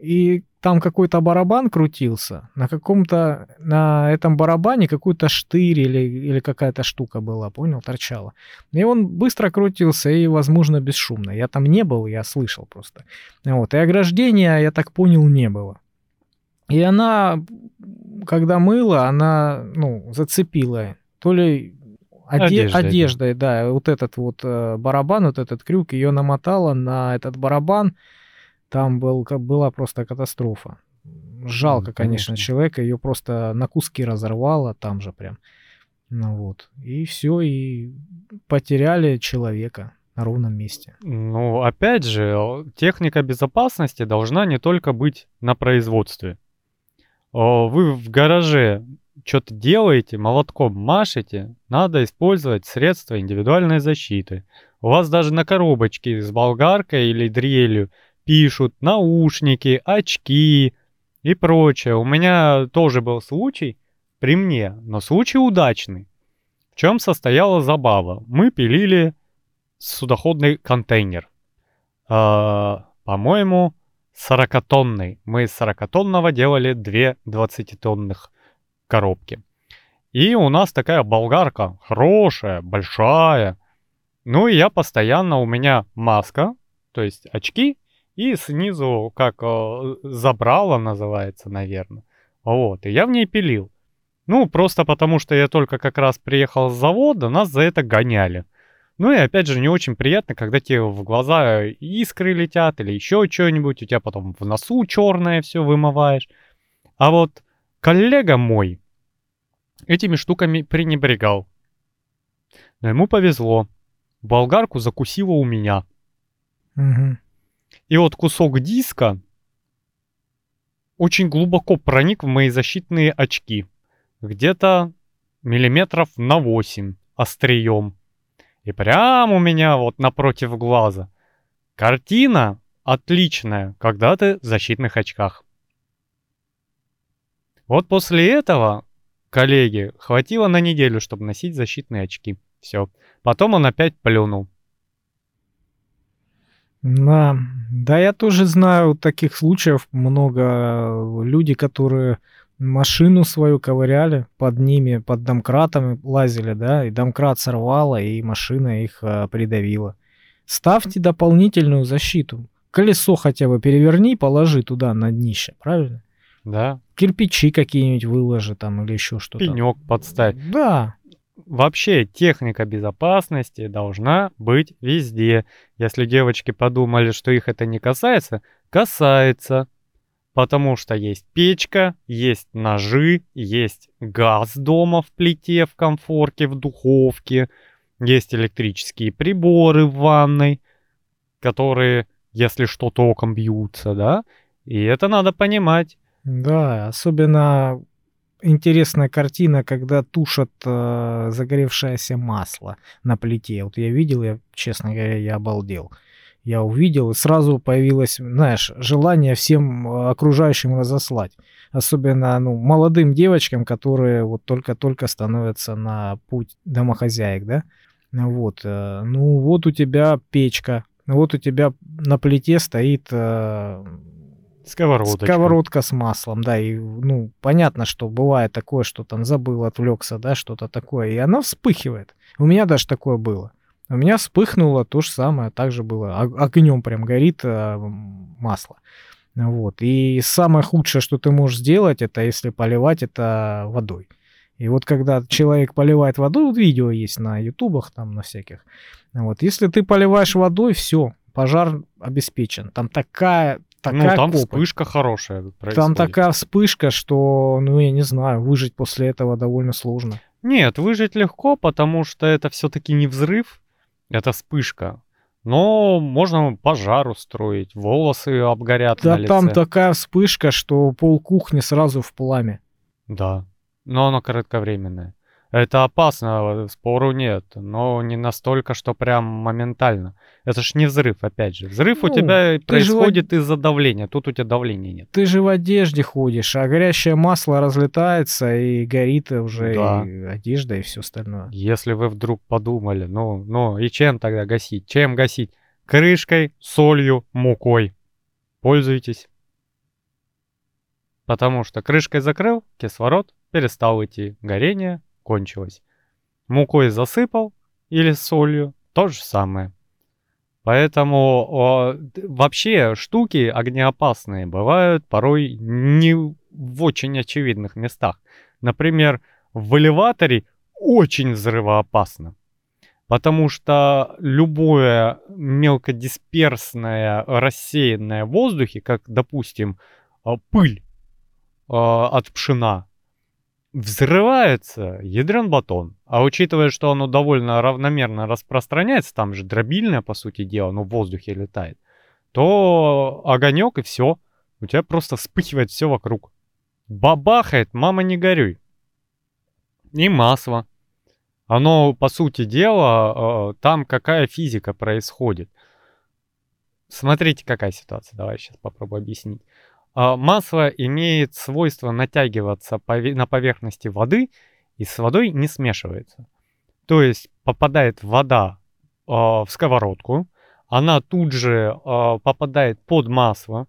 И там какой-то барабан крутился. На этом барабане какой-то штырь или какая-то штука была, понял, торчала. И он быстро крутился и, возможно, бесшумно. Я там не был, я слышал просто. Вот. И ограждения, я так понял, не было. И она, когда мыла, она, зацепила то ли одеждой, да, вот этот вот барабан, вот этот крюк, ее намотала на этот барабан. Там была просто катастрофа. Жалко, конечно, человека. Ее просто на куски разорвало там же прям. И все, и потеряли человека на ровном месте. Опять же, техника безопасности должна не только быть на производстве. Вы в гараже что-то делаете, молотком машете, надо использовать средства индивидуальной защиты. У вас даже на коробочке с болгаркой или дрелью пишут наушники, очки и прочее. У меня тоже был случай при мне, но случай удачный. В чем состояла забава? Мы пилили судоходный контейнер. По-моему, 40-тонный. Мы из 40-тонного делали две 20-тонных коробки. И у нас такая болгарка хорошая, большая. И я постоянно, у меня маска, то есть очки, и снизу, как забрало называется, наверное. Вот, и я в ней пилил. Просто потому, что я только как раз приехал с завода, нас за это гоняли. И опять же, не очень приятно, когда тебе в глаза искры летят или еще что-нибудь, у тебя потом в носу черное все вымываешь. А вот коллега мой этими штуками пренебрегал. Но ему повезло. Болгарку закусила у меня. Угу. И вот кусок диска очень глубоко проник в мои защитные очки. Где-то миллиметров на 8 острием. И прямо у меня вот напротив глаза. Картина отличная, когда ты в защитных очках. Вот после этого, коллеги, хватило на неделю, чтобы носить защитные очки. Все. Потом он опять плюнул. Да, я тоже знаю таких случаев много. Люди, которые машину свою ковыряли под ними, под домкратом лазили, да, и домкрат сорвало, и машина их придавила. Ставьте дополнительную защиту. Колесо хотя бы переверни, положи туда на днище, правильно? Да. Кирпичи какие-нибудь выложи там или еще что-то. Пенек подставь. Да. Вообще техника безопасности должна быть везде. Если девочки подумали, что их это не касается, касается. Потому что есть печка, есть ножи, есть газ дома в плите, в комфорке, в духовке. Есть электрические приборы в ванной, которые, если что, током бьются, да? И это надо понимать. Да, особенно... Интересная картина, когда тушат загоревшееся масло на плите. Вот я видел, честно говоря, я обалдел. я увидел, и сразу появилось, знаешь, желание всем окружающим разослать. Особенно, молодым девочкам, которые вот только-только становятся на путь домохозяек, да? Вот у тебя печка, вот у тебя на плите стоит... Сковородка с маслом, да, и, понятно, что бывает такое, что там забыл, отвлекся, да, что-то такое, и она вспыхивает. У меня даже такое было. У меня вспыхнуло то же самое, так же было, огнем прям горит масло. И самое худшее, что ты можешь сделать, это если поливать, это водой. И вот когда человек поливает водой, вот видео есть на ютубах, там на всяких, если ты поливаешь водой, все, пожар обеспечен. Там вспышка хорошая происходит. Там такая вспышка, что, я не знаю, выжить после этого довольно сложно. Нет, выжить легко, потому что это все-таки не взрыв, это вспышка. Но можно пожар устроить, волосы обгорят на лице. Да там такая вспышка, что полкухни сразу в пламя. Да, но оно кратковременное. Это опасно, спору нет, но не настолько, что прям моментально. Это ж не взрыв, опять же. Взрыв у тебя происходит из-за давления, тут у тебя давления нет. Ты же в одежде ходишь, а горящее масло разлетается и горит уже и одежда, и все остальное. Если вы вдруг подумали, и чем тогда гасить? Чем гасить? Крышкой, солью, мукой. Пользуйтесь. Потому что крышкой закрыл, кислород перестал идти, горение кончилось. Мукой засыпал или солью, то же самое. Поэтому вообще штуки огнеопасные бывают порой не в очень очевидных местах. Например, в элеваторе очень взрывоопасно, потому что любое мелкодисперсное, рассеянное в воздухе, как, допустим, пыль от пшена, взрывается ядрен батон. А учитывая, что оно довольно равномерно распространяется, там же дробильное, по сути дела, оно в воздухе летает, то огонек и все. У тебя просто вспыхивает все вокруг. Бабахает, мама не горюй. И масло. Оно, по сути дела, там какая физика происходит. Смотрите, какая ситуация. Давай сейчас попробую объяснить. Масло имеет свойство натягиваться на поверхности воды и с водой не смешивается. То есть попадает вода в сковородку, она тут же попадает под масло,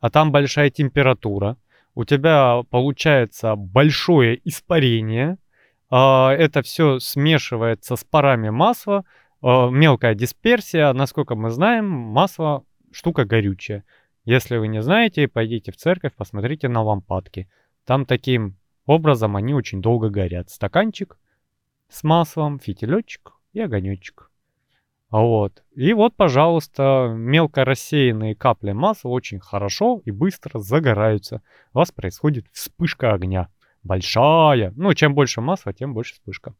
а там большая температура, у тебя получается большое испарение, это все смешивается с парами масла, мелкая дисперсия, насколько мы знаем, масло штука горючая. Если вы не знаете, пойдите в церковь, посмотрите на лампадки. Там таким образом они очень долго горят. Стаканчик с маслом, фитилечек и огонечек. И пожалуйста, мелко рассеянные капли масла очень хорошо и быстро загораются. У вас происходит вспышка огня. Большая. Чем больше масла, тем больше вспышка.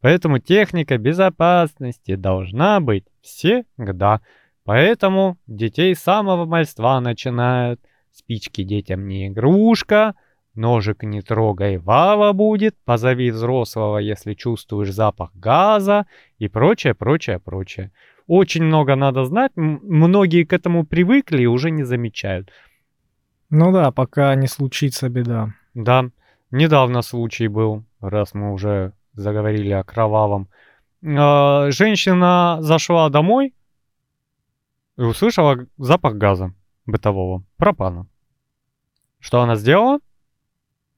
Поэтому техника безопасности должна быть всегда. Поэтому детей с самого мальства начинают. Спички детям не игрушка, ножик не трогай, вава будет, позови взрослого, если чувствуешь запах газа и прочее, прочее, прочее. Очень много надо знать, многие к этому привыкли и уже не замечают. Пока не случится беда. Да, недавно случай был, раз мы уже заговорили о кровавом. Женщина зашла домой и услышала запах газа бытового, пропана. Что она сделала?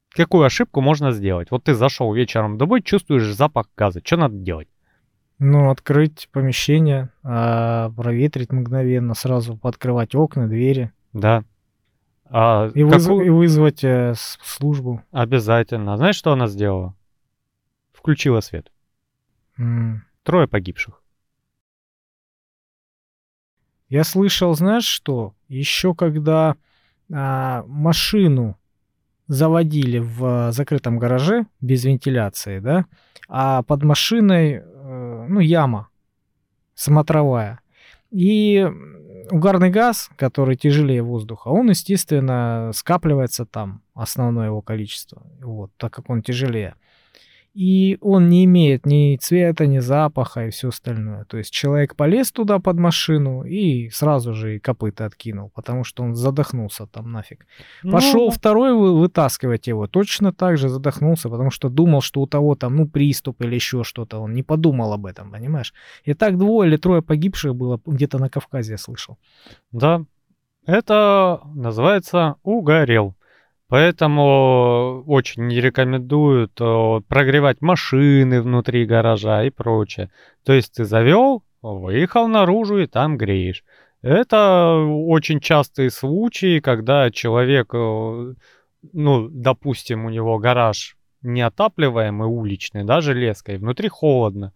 Какую ошибку можно сделать? Вот ты зашел вечером домой, чувствуешь запах газа. Что надо делать? Открыть помещение, проветрить мгновенно, сразу пооткрывать окна, двери. Да. И вызвать службу. Обязательно. Знаешь, что она сделала? Включила свет. 3 погибших. Я слышал, знаешь что, еще когда машину заводили в закрытом гараже без вентиляции, да, а под машиной, яма смотровая. И угарный газ, который тяжелее воздуха, он, естественно, скапливается там, основное его количество, так как он тяжелее. и он не имеет ни цвета, ни запаха и все остальное. То есть человек полез туда под машину и сразу же и копыта откинул, потому что он задохнулся там нафиг. Пошел второй вытаскивать его, точно так же задохнулся, потому что думал, что у того там, ну, приступ или еще что-то, он не подумал об этом, понимаешь? И так 2 или 3 погибших было, где-то на Кавказе я слышал. Да, это называется угорел. Поэтому очень не рекомендуют прогревать машины внутри гаража и прочее. То есть ты завел, выехал наружу и там греешь. Это очень частые случаи, когда человек, ну, допустим, у него гараж неотапливаемый, уличный, да, железкой, внутри холодно.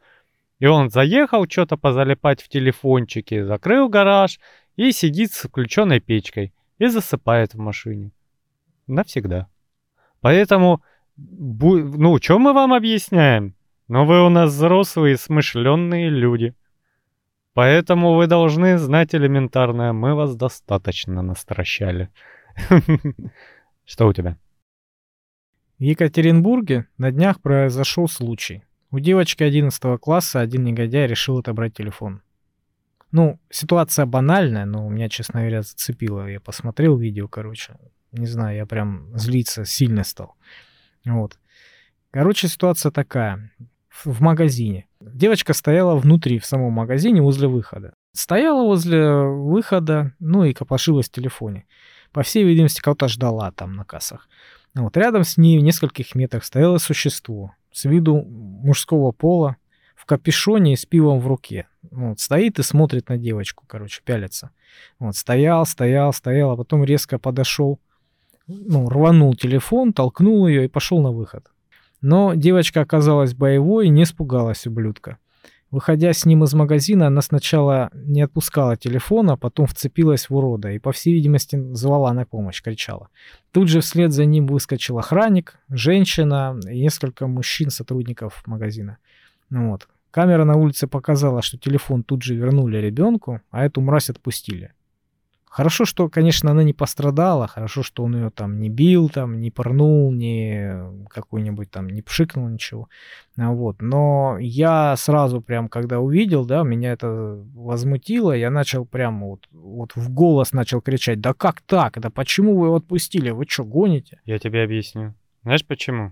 И он заехал что-то позалипать в телефончике, закрыл гараж и сидит с включенной печкой и засыпает в машине. Навсегда. Поэтому, ну, что мы вам объясняем? Но вы у нас взрослые, смышленные люди. Поэтому вы должны знать элементарное. Мы вас достаточно настращали. Что у тебя? В Екатеринбурге на днях произошел случай. У девочки 11 класса один негодяй решил отобрать телефон. Ну, ситуация банальная, но у меня, честно говоря, зацепило. Я посмотрел видео, короче. Не знаю, я прям злиться сильно стал. Вот. Короче, ситуация такая. В магазине. Девочка стояла внутри, в самом магазине, возле выхода. Стояла возле выхода, ну и копошилась в телефоне. По всей видимости, кого-то ждала там на кассах. Вот. Рядом с ней в нескольких метрах стояло существо с виду мужского пола, в капюшоне и с пивом в руке. Вот, стоит и смотрит на девочку, короче, пялится. Вот, стоял, а потом резко подошел, ну, рванул телефон, толкнул ее и пошел на выход. Но девочка оказалась боевой и не испугалась ублюдка. Выходя с ним из магазина, она сначала не отпускала телефон, а потом вцепилась в урода и, по всей видимости, звала на помощь, кричала. Тут же вслед за ним выскочил охранник, женщина и несколько мужчин, сотрудников магазина. Вот. Камера на улице показала, что телефон тут же вернули ребенку, а эту мразь отпустили. Хорошо, что, конечно, она не пострадала, хорошо, что он ее там не бил, там, не порнул, не какой-нибудь там, не пшикнул, ничего. Вот. Но я сразу прям, когда увидел, да, меня это возмутило, я начал прям вот в голос начал кричать: да как так, да почему вы его отпустили, вы что, гоните? Я тебе объясню. Знаешь почему?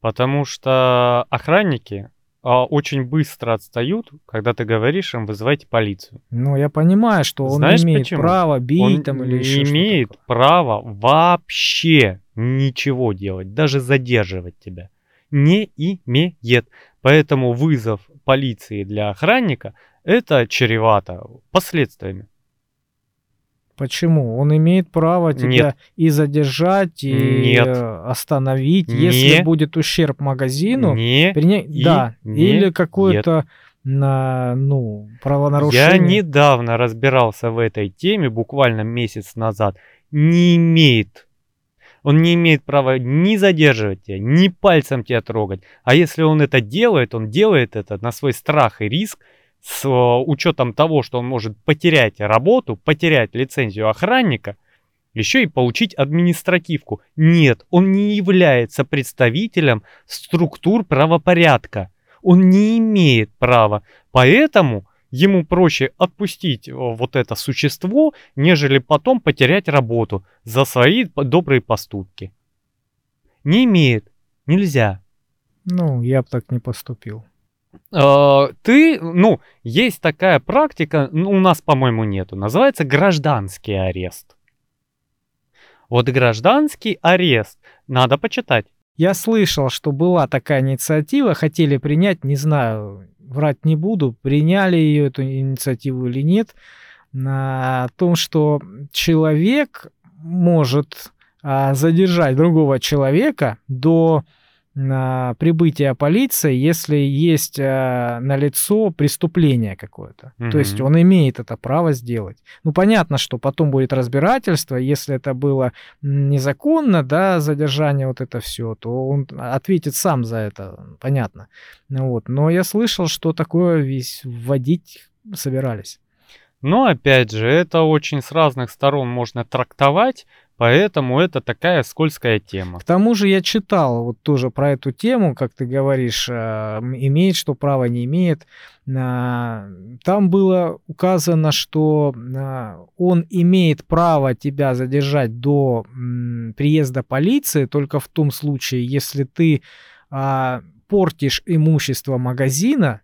Потому что охранники очень быстро отстают, когда ты говоришь им: вызывайте полицию. Ну, я понимаю, что он не имеет права бить он там или еще что-то. Он не имеет права вообще ничего делать, даже задерживать тебя. Не имеет. Поэтому вызов полиции для охранника — это чревато последствиями. Почему? Он имеет право тебя и задержать, и остановить, если будет ущерб магазину. Или какое-то правонарушение. Я недавно разбирался в этой теме, буквально месяц назад. Не имеет. Он не имеет права ни задерживать тебя, ни пальцем тебя трогать. А если он это делает, он делает это на свой страх и риск, с учетом того, что он может потерять работу, потерять лицензию охранника, еще и получить административку. Нет, он не является представителем структур правопорядка. Он не имеет права. Поэтому ему проще отпустить вот это существо, нежели потом потерять работу за свои добрые поступки. Не имеет. Нельзя. Ну, я бы так не поступил. Есть такая практика, у нас, по-моему, нету, называется гражданский арест. Вот гражданский арест, надо почитать. Я слышал, что была такая инициатива, хотели принять, не знаю, врать не буду, приняли ее, эту инициативу или нет, на том, что человек может задержать другого человека до прибытия полиции, если есть налицо преступление какое-то. То есть он имеет это право сделать. Ну, понятно, что потом будет разбирательство, если это было незаконно, да, задержание вот это все, то он ответит сам за это, понятно. Вот. Но я слышал, что такое вводить собирались. Но, опять же, это очень с разных сторон можно трактовать, Поэтому это такая скользкая тема. К тому же я читал вот тоже про эту тему, как ты говоришь, имеет что право, не имеет. Там было указано, что он имеет право тебя задержать до приезда полиции только в том случае, если ты портишь имущество магазина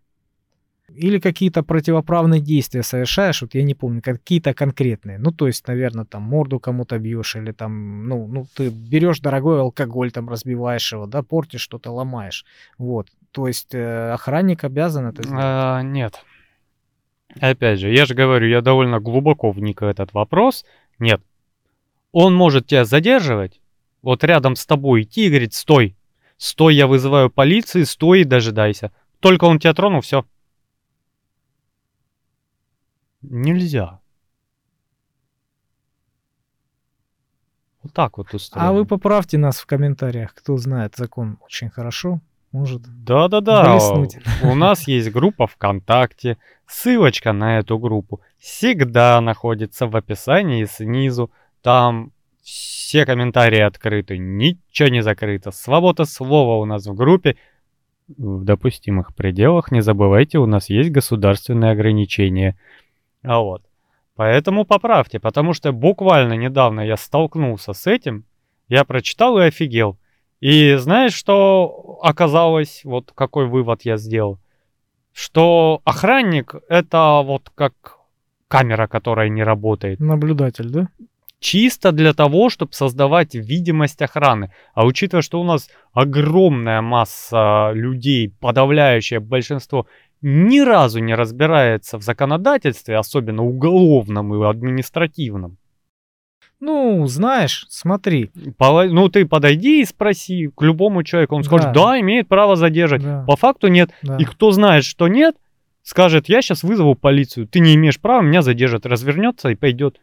или какие-то противоправные действия совершаешь, вот я не помню, какие-то конкретные. Ну, то есть, наверное, там морду кому-то бьешь или там, ну ты берешь дорогой алкоголь, там разбиваешь его, да, портишь что-то, ломаешь. Вот, то есть охранник обязан это сделать? Нет. Опять же, я же говорю, я довольно глубоко вник в этот вопрос. Нет. Он может тебя задерживать, вот рядом с тобой идти и говорить: стой, стой, я вызываю полицию, стой и дожидайся. Только он тебя тронул, все. Нельзя. Вот так вот устроено. А вы поправьте нас в комментариях, кто знает закон очень хорошо, может блеснуть. У нас есть группа ВКонтакте, ссылочка на эту группу всегда находится в описании снизу, там все комментарии открыты, ничего не закрыто, свобода слова у нас в группе. В допустимых пределах, не забывайте, у нас есть государственные ограничения. Вот. Поэтому поправьте, потому что буквально недавно я столкнулся с этим, я прочитал и офигел. И знаешь, что оказалось, вот какой вывод я сделал? Что охранник — это вот как камера, которая не работает. Наблюдатель, да? Чисто для того, чтобы создавать видимость охраны. А учитывая, что у нас огромная масса людей, подавляющее большинство, ни разу не разбирается в законодательстве, особенно уголовном и административном. Ну, знаешь, смотри. Ну, ты подойди и спроси к любому человеку. Он скажет: да, имеет право задержать. Да. По факту нет. Да. И кто знает, что нет, скажет: я сейчас вызову полицию. Ты не имеешь права, меня задержат. Развернется и пойдет.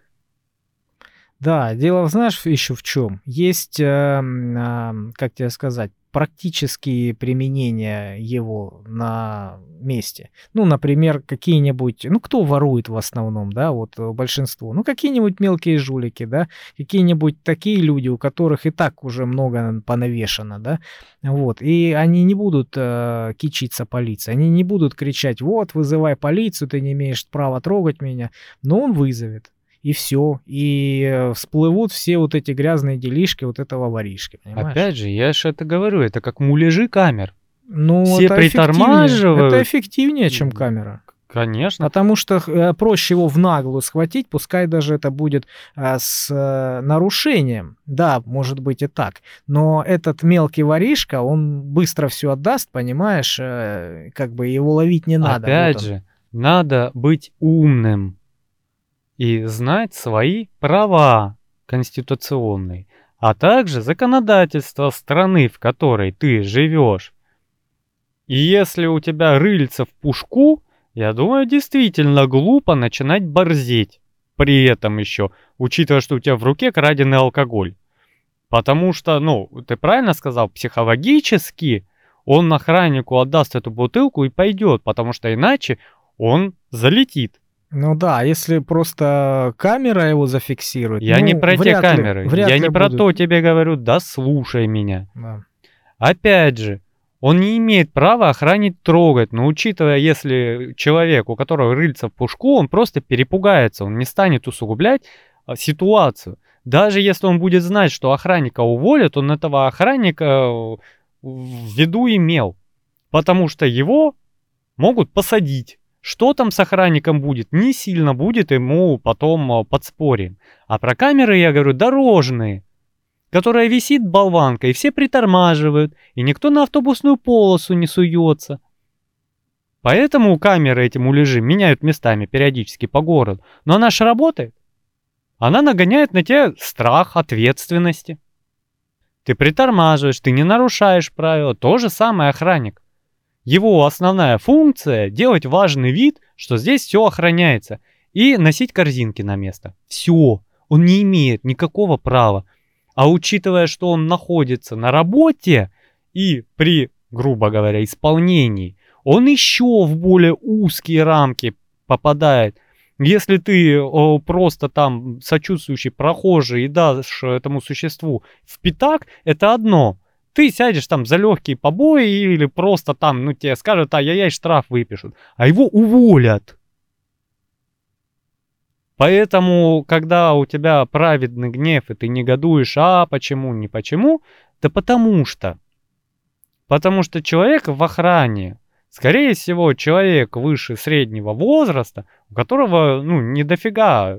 Да, дело, знаешь, еще в чем? Есть, как тебе сказать, практические применения его на месте. Ну, например, какие-нибудь, ну, кто ворует в основном, да, вот большинство, ну, какие-нибудь мелкие жулики, да, какие-нибудь такие люди, у которых и так уже много понавешено, да, вот, и они не будут кичиться полиции, они не будут кричать: вот, вызывай полицию, ты не имеешь права трогать меня, но он вызовет. И все, и всплывут все вот эти грязные делишки вот этого воришки, понимаешь? Опять же, я же это говорю, это как муляжи камер. Ну, все это притормаживают. Это эффективнее, чем камера. Конечно. Потому что проще его в наглую схватить, пускай даже это будет с нарушением. Да, может быть и так. Но этот мелкий воришка, он быстро все отдаст, понимаешь? Как бы его ловить не надо. Опять же, надо быть умным и знать свои права конституционные, а также законодательство страны, в которой ты живешь. И если у тебя рыльца в пушку, я думаю, действительно глупо начинать борзеть. При этом еще, учитывая, что у тебя в руке краденый алкоголь. Потому что, ну, ты правильно сказал, психологически он охраннику отдаст эту бутылку и пойдет, потому что иначе он залетит. Ну да, если просто камера его зафиксирует. Я не про те камеры, я не про то тебе говорю, да слушай меня. Да. Опять же, он не имеет права охранить трогать, но учитывая, если человек, у которого рыльца в пушку, он просто перепугается, он не станет усугублять ситуацию. Даже если он будет знать, что охранника уволят, он этого охранника в виду имел, потому что его могут посадить. Что там с охранником будет, не сильно будет ему потом подспорьем. А про камеры я говорю дорожные, которая висит болванка, и все притормаживают, и никто на автобусную полосу не суется. Поэтому камеры эти муляжи меняют местами периодически по городу. Но она же работает. Она нагоняет на тебя страх ответственности. Ты притормаживаешь, ты не нарушаешь правила. То же самое охранник. Его основная функция — делать важный вид, что здесь все охраняется, и носить корзинки на место. Все. Он не имеет никакого права. А учитывая, что он находится на работе и при, грубо говоря, исполнении, он еще в более узкие рамки попадает. Если ты просто там сочувствующий прохожий и дашь этому существу в пятак, это одно. Ты сядешь там за легкие побои или просто там, ну, тебе скажут, ай-яй-яй, штраф выпишут, а его уволят. Поэтому, когда у тебя праведный гнев, и ты негодуешь, почему, не почему, да потому что. Потому что человек в охране, скорее всего, человек выше среднего возраста, у которого, ну, не дофига.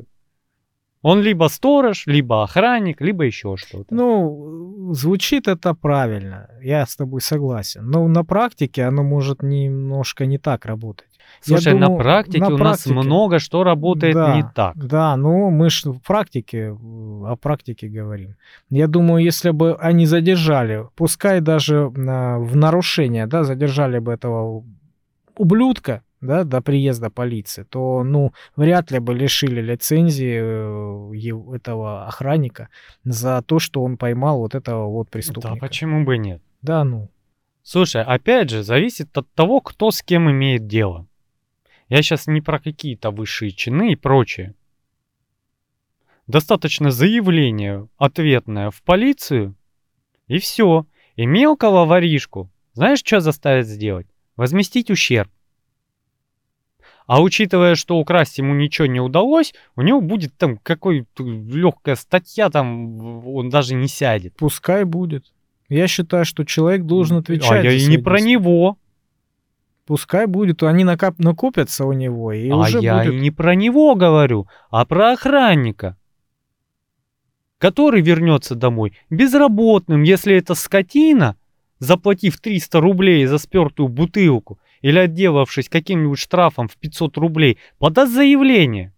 Он либо сторож, либо охранник, либо еще что-то. Ну, звучит это правильно, я с тобой согласен. Но на практике оно может немножко не так работать. Слушай, думаю, на практике у нас много что работает не так. Да, но мы же о практике говорим. Я думаю, если бы они задержали, пускай даже в нарушение, да, задержали бы этого ублюдка, да, до приезда полиции, то, ну, вряд ли бы лишили лицензии этого охранника за то, что он поймал вот этого вот преступника. Да, почему бы нет? Да, ну. Слушай, опять же, зависит от того, кто с кем имеет дело. Я сейчас не про какие-то высшие чины и прочее. Достаточно заявление ответное в полицию, и все. И мелкого воришку, знаешь, что заставят сделать? Возместить ущерб. А учитывая, что украсть ему ничего не удалось, у него будет там какая-то легкая статья, там он даже не сядет. Пускай будет. Я считаю, что человек должен отвечать. А я и не про него. Пускай будет, они накопятся у него. И уже я будет... и не про него говорю, а про охранника, который вернется домой безработным, если эта скотина, заплатив 300 рублей за спёртую бутылку, или отделавшись каким-нибудь штрафом в 500 рублей, подаст заявление.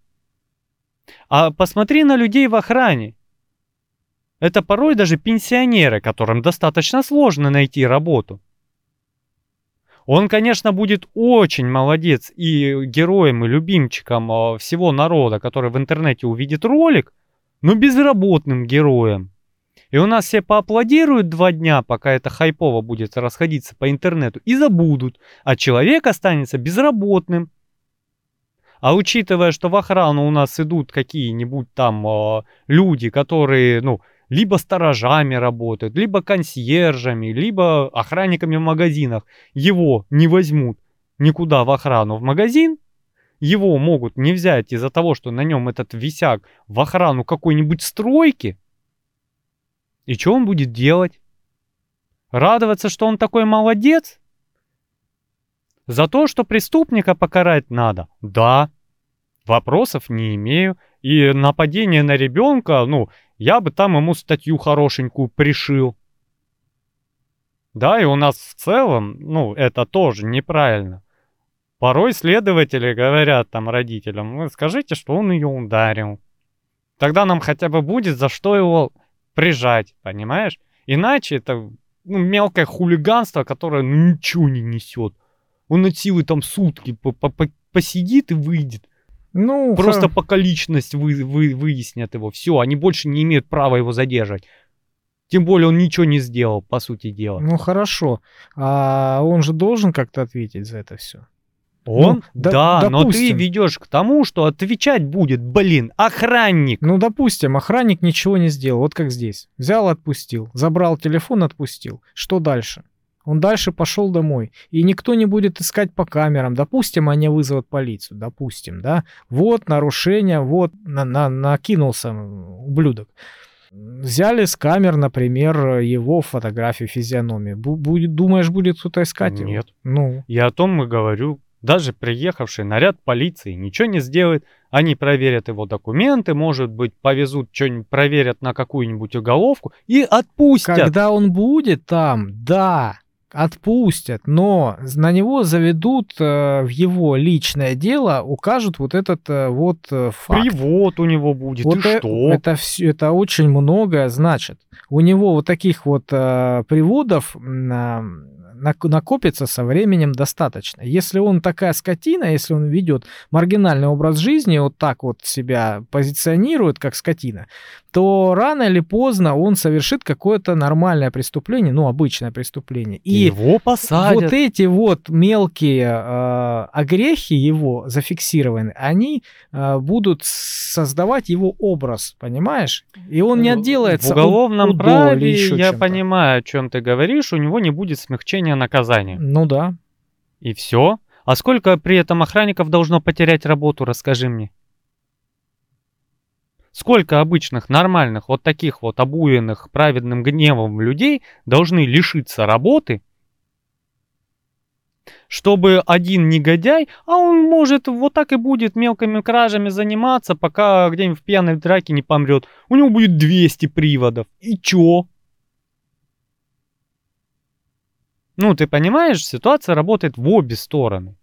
А посмотри на людей в охране. Это порой даже пенсионеры, которым достаточно сложно найти работу. Он, конечно, будет очень молодец и героем, и любимчиком всего народа, который в интернете увидит ролик, но безработным героем. И у нас все поаплодируют 2 дня, пока это хайпово будет расходиться по интернету, и забудут, а человек останется безработным. А учитывая, что в охрану у нас идут какие-нибудь там люди, которые, ну, либо сторожами работают, либо консьержами, либо охранниками в магазинах, его не возьмут никуда в охрану в магазин, его могут не взять из-за того, что на нем этот висяк в охрану какой-нибудь стройки. И что он будет делать? Радоваться, что он такой молодец? За то, что преступника покарать надо? Да. Вопросов не имею. И нападение на ребенка, ну, я бы там ему статью хорошенькую пришил. Да, и у нас в целом, ну, это тоже неправильно. Порой следователи говорят там родителям, вы скажите, что он ее ударил. Тогда нам хотя бы будет за что его... прижать, понимаешь? Иначе это, ну, мелкое хулиганство, которое, ну, ничего не несет. Он от силы там сутки посидит и выйдет. Ну, просто по количности выяснят его. Все, они больше не имеют права его задерживать. Тем более он ничего не сделал, по сути дела. Ну, хорошо. А он же должен как-то ответить за это все. Он? Ну, да, допустим. Но ты ведешь к тому, что отвечать будет, блин, охранник. Ну, допустим, охранник ничего не сделал, вот как здесь. Взял, отпустил, забрал телефон, отпустил. Что дальше? Он дальше пошел домой. И никто не будет искать по камерам. Допустим, они вызовут полицию. Допустим, да? Вот нарушение, вот накинулся ублюдок. Взяли с камер, например, его фотографию, физиономии. Думаешь, будет кто-то искать его? Нет. Ну. И о том и говорю. Даже приехавший наряд полиции ничего не сделает. Они проверят его документы, может быть, повезут, что-нибудь проверят на какую-нибудь уголовку и отпустят. Когда он будет там, да, отпустят, но на него заведут в его личное дело, укажут вот этот вот факт. Привод у него будет, вот и что? Это очень многое значит. У него вот таких вот приводов... накопится со временем достаточно. Если он такая скотина, если он ведет маргинальный образ жизни, вот так вот себя позиционирует как скотина, то рано или поздно он совершит какое-то нормальное преступление, ну, обычное преступление. И его посадят. Вот эти вот мелкие огрехи его зафиксированы, они будут создавать его образ, понимаешь? И он не отделается. В уголовном праве, я понимаю, о чем ты говоришь, у него не будет смягчения наказания. Ну да. И все. А сколько при этом охранников должно потерять работу, расскажи мне? Сколько обычных, нормальных, вот таких вот обуянных праведным гневом людей должны лишиться работы, чтобы один негодяй, а он может вот так и будет мелкими кражами заниматься, пока где-нибудь в пьяной драке не помрет. У него будет 200 приводов. И чё? Ну, ты понимаешь, ситуация работает в обе стороны.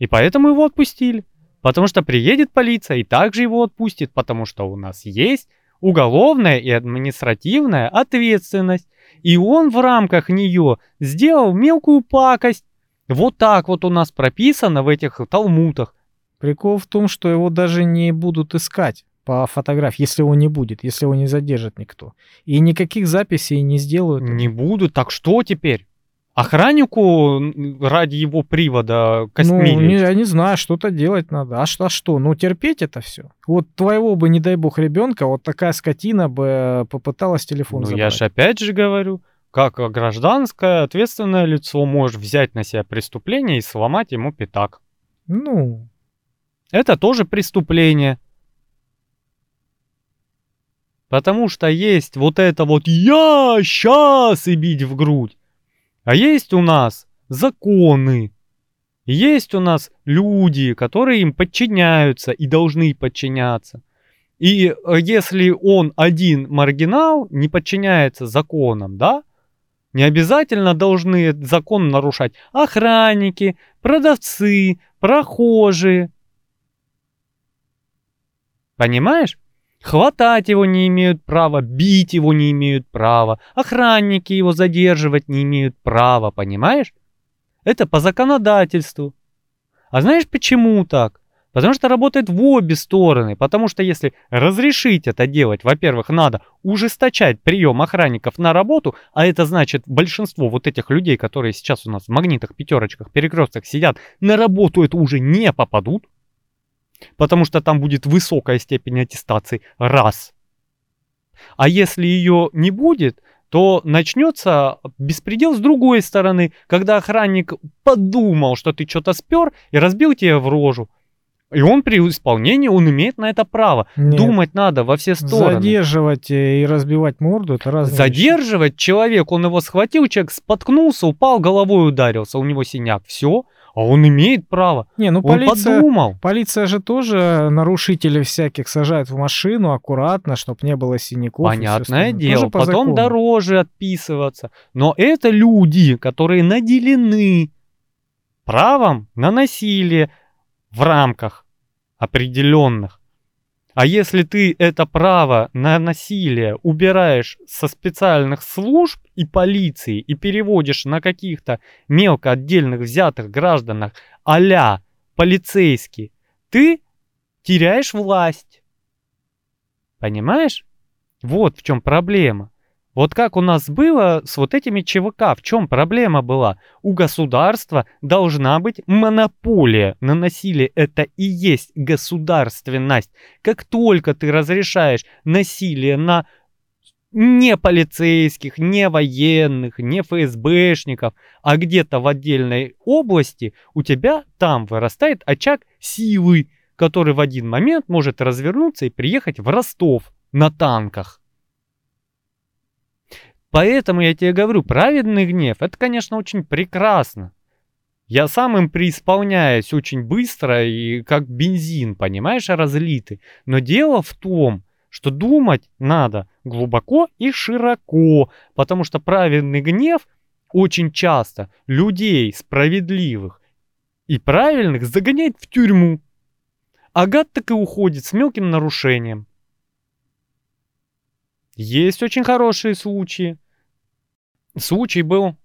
И поэтому его отпустили. Потому что приедет полиция и также его отпустит, потому что у нас есть уголовная и административная ответственность. И он в рамках нее сделал мелкую пакость. Вот так вот у нас прописано в этих талмутах. Прикол в том, что его даже не будут искать по фотографии, если его не будет, если его не задержит никто. И никаких записей не сделают. Не будут, так что теперь? Охраннику ради его привода костьми? Ну, я не знаю, что-то делать надо. А что? Ну, терпеть это все. Вот твоего бы, не дай бог, ребенка, вот такая скотина бы попыталась телефон забрать. Ну, я же опять же говорю, как гражданское ответственное лицо можешь взять на себя преступление и сломать ему пятак. Ну. Это тоже преступление. Потому что есть вот это вот «я сейчас» и бить в грудь. А есть у нас законы, есть у нас люди, которые им подчиняются и должны подчиняться. И если он один маргинал, не подчиняется законам, да, не обязательно должны закон нарушать охранники, продавцы, прохожие. Понимаешь? Хватать его не имеют права, бить его не имеют права, охранники его задерживать не имеют права, понимаешь? Это по законодательству. А знаешь, почему так? Потому что работает в обе стороны, потому что если разрешить это делать, во-первых, надо ужесточать прием охранников на работу, а это значит большинство вот этих людей, которые сейчас у нас в магнитах, пятерочках, перекрестках сидят, на работу это уже не попадут. Потому что там будет высокая степень аттестации. Раз. А если ее не будет, то начнется беспредел с другой стороны, когда охранник подумал, что ты что-то спер и разбил тебе в рожу. И он при исполнении, он имеет на это право. Нет. Думать надо во все стороны. Задерживать и разбивать морду, это разные. Задерживать человек, он его схватил, человек споткнулся, упал, головой ударился, у него синяк, все. А он имеет право. Не, ну он подумал. Полиция же тоже нарушителей всяких сажает в машину аккуратно, чтобы не было синяков. Понятное дело. Потом дороже отписываться. Но это люди, которые наделены правом на насилие в рамках определенных. А если ты это право на насилие убираешь со специальных служб и полиции и переводишь на каких-то мелко отдельных взятых гражданах а-ля полицейские, ты теряешь власть. Понимаешь? Вот в чем проблема. Вот как у нас было с вот этими ЧВК, в чем проблема была? У государства должна быть монополия на насилие. Это и есть государственность. Как только ты разрешаешь насилие на не полицейских, не военных, не ФСБшников, а где-то в отдельной области, у тебя там вырастает очаг силы, который в один момент может развернуться и приехать в Ростов на танках. Поэтому я тебе говорю, праведный гнев, это, конечно, очень прекрасно. Я сам им преисполняюсь очень быстро и как бензин, понимаешь, разлитый. Но дело в том, что думать надо глубоко и широко, потому что праведный гнев очень часто людей справедливых и правильных загоняет в тюрьму. А гад так и уходит с мелким нарушением. Есть очень хорошие случаи. Случай был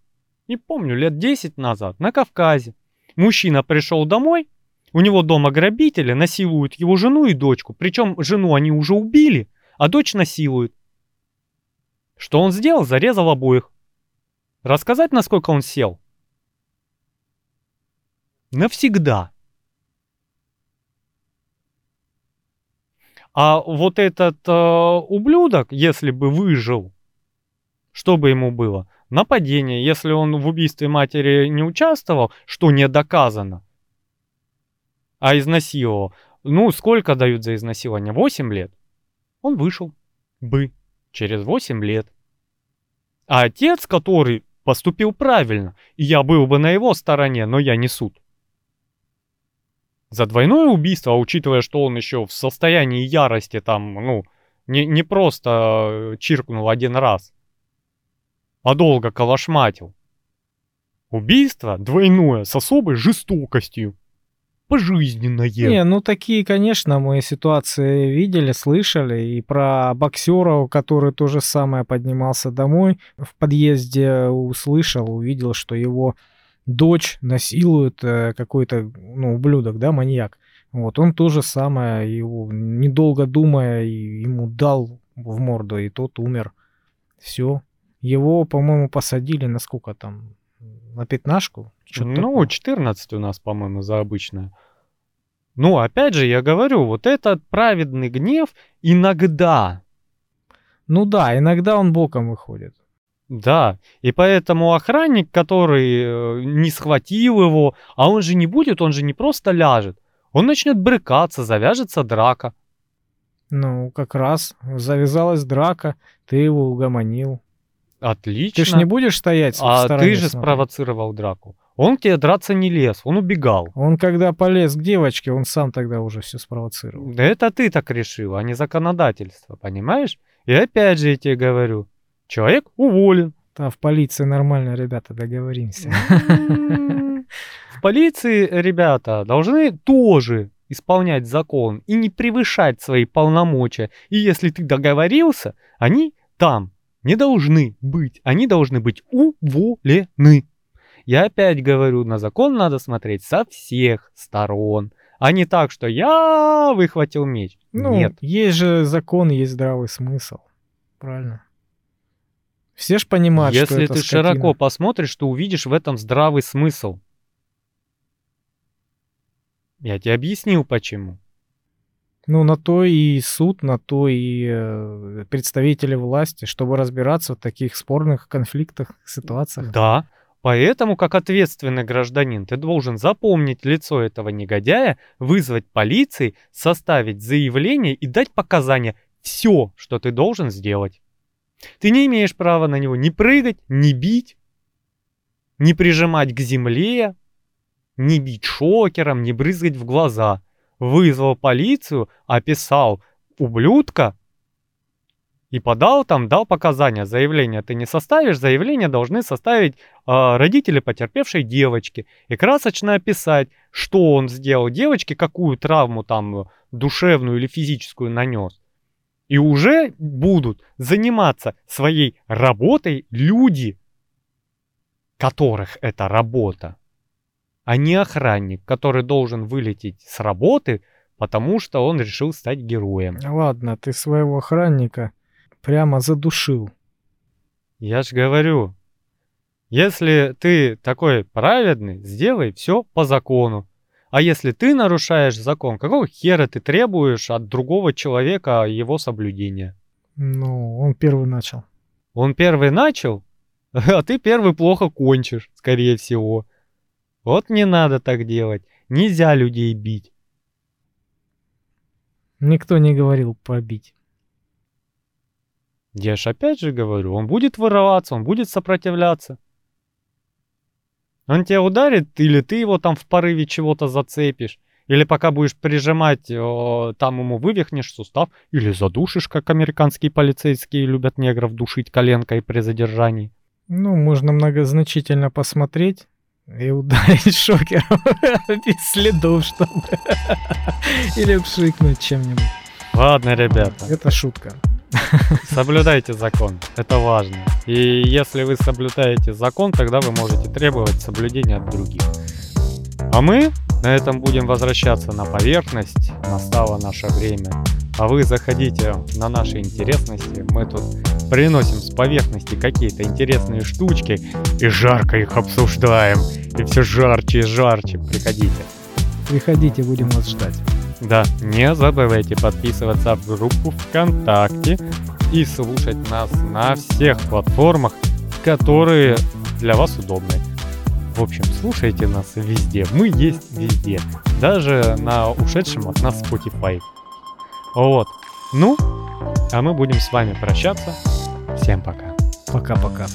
не помню, лет 10 назад, на Кавказе. Мужчина пришел домой, у него дома грабители, насилуют его жену и дочку. Причем жену они уже убили, а дочь насилуют. Что он сделал? Зарезал обоих. Рассказать, насколько он сел? Навсегда. А вот этот ублюдок, если бы выжил, что бы ему было? Нападение. Если он в убийстве матери не участвовал, что не доказано, а изнасиловал. Ну, сколько дают за изнасилование? 8 лет. Он вышел бы через 8 лет. А отец, который поступил правильно, и я был бы на его стороне, но я не суд. За двойное убийство, учитывая, что он еще в состоянии ярости, там, ну, не просто чиркнул один раз, а долго калашматил. Убийство двойное, с особой жестокостью. Пожизненное. Не, ну такие, конечно, мы ситуации видели, слышали. И про боксера, который то же самое поднимался домой, в подъезде услышал, увидел, что его дочь насилует какой-то, ну, ублюдок, да, маньяк. Вот, он то же самое, его, недолго думая, ему дал в морду, и тот умер. Все. Его, по-моему, посадили на сколько там? На 15-ку? Ну, 14 у нас, по-моему, за обычное. Ну, опять же, я говорю, вот этот праведный гнев иногда. Ну да, иногда он боком выходит. Да, и поэтому охранник, который не схватил его, а он же не будет, он же не просто ляжет. Он начнет брыкаться, завяжется драка. Ну, как раз завязалась драка, ты его угомонил. Отлично. Ты же не будешь стоять в стороне. А ты же спровоцировал драку. Он к тебе драться не лез, он убегал. Он когда полез к девочке, он сам тогда уже все спровоцировал. Да это ты так решил, а не законодательство, понимаешь? И опять же я тебе говорю, человек уволен. Да, в полиции нормально, ребята, договоримся. В полиции, ребята, должны тоже исполнять закон и не превышать свои полномочия. И если ты договорился, они там не должны быть. Они должны быть уволены. Я опять говорю, на закон надо смотреть со всех сторон. А не так, что я выхватил меч. Ну, нет. Есть же закон, есть здравый смысл. Правильно. Все ж понимают, если что это скотина. Если ты широко посмотришь, ты увидишь в этом здравый смысл. Я тебе объяснил, почему. Ну, на то и суд, на то и представители власти, чтобы разбираться в таких спорных конфликтах, ситуациях. Да, поэтому, как ответственный гражданин, ты должен запомнить лицо этого негодяя, вызвать полиции, составить заявление и дать показания. Все, что ты должен сделать. Ты не имеешь права на него ни прыгать, ни бить, ни прижимать к земле, ни бить шокером, ни брызгать в глаза. Вызвал полицию, описал ублюдка и подал там, дал показания. Заявление ты не составишь, заявление должны составить родители потерпевшей девочки. И красочно описать, что он сделал девочке, какую травму там душевную или физическую нанес. И уже будут заниматься своей работой люди, которых это работа, а не охранник, который должен вылететь с работы, потому что он решил стать героем. Ладно, ты своего охранника прямо задушил. Я ж говорю, если ты такой праведный, сделай все по закону. А если ты нарушаешь закон, какого хера ты требуешь от другого человека его соблюдения? Ну, он первый начал. Он первый начал? А ты первый плохо кончишь, скорее всего. Вот не надо так делать. Нельзя людей бить. Никто не говорил побить. Я ж опять же говорю, он будет вырываться, он будет сопротивляться. Он тебя ударит, или ты его там в порыве чего-то зацепишь, или пока будешь прижимать, там ему вывихнешь сустав, или задушишь, как американские полицейские любят негров душить коленкой при задержании. Ну, можно многозначительно посмотреть и ударить шокером без следов, чтобы... или пшикнуть чем-нибудь. Ладно, ребята. Это шутка. Соблюдайте закон, это важно. И если вы соблюдаете закон, тогда вы можете требовать соблюдения от других. А мы на этом будем возвращаться на поверхность. Настало наше время. А вы заходите на наши интересности. Мы тут приносим с поверхности какие-то интересные штучки и жарко их обсуждаем. И все жарче и жарче. Приходите. Приходите, будем вас ждать. Да, не забывайте подписываться в группу ВКонтакте и слушать нас на всех платформах, которые для вас удобны. В общем, слушайте нас везде. Мы есть везде. Даже на ушедшем от нас Spotify. Вот. Ну, а мы будем с вами прощаться. Всем пока. Пока-пока.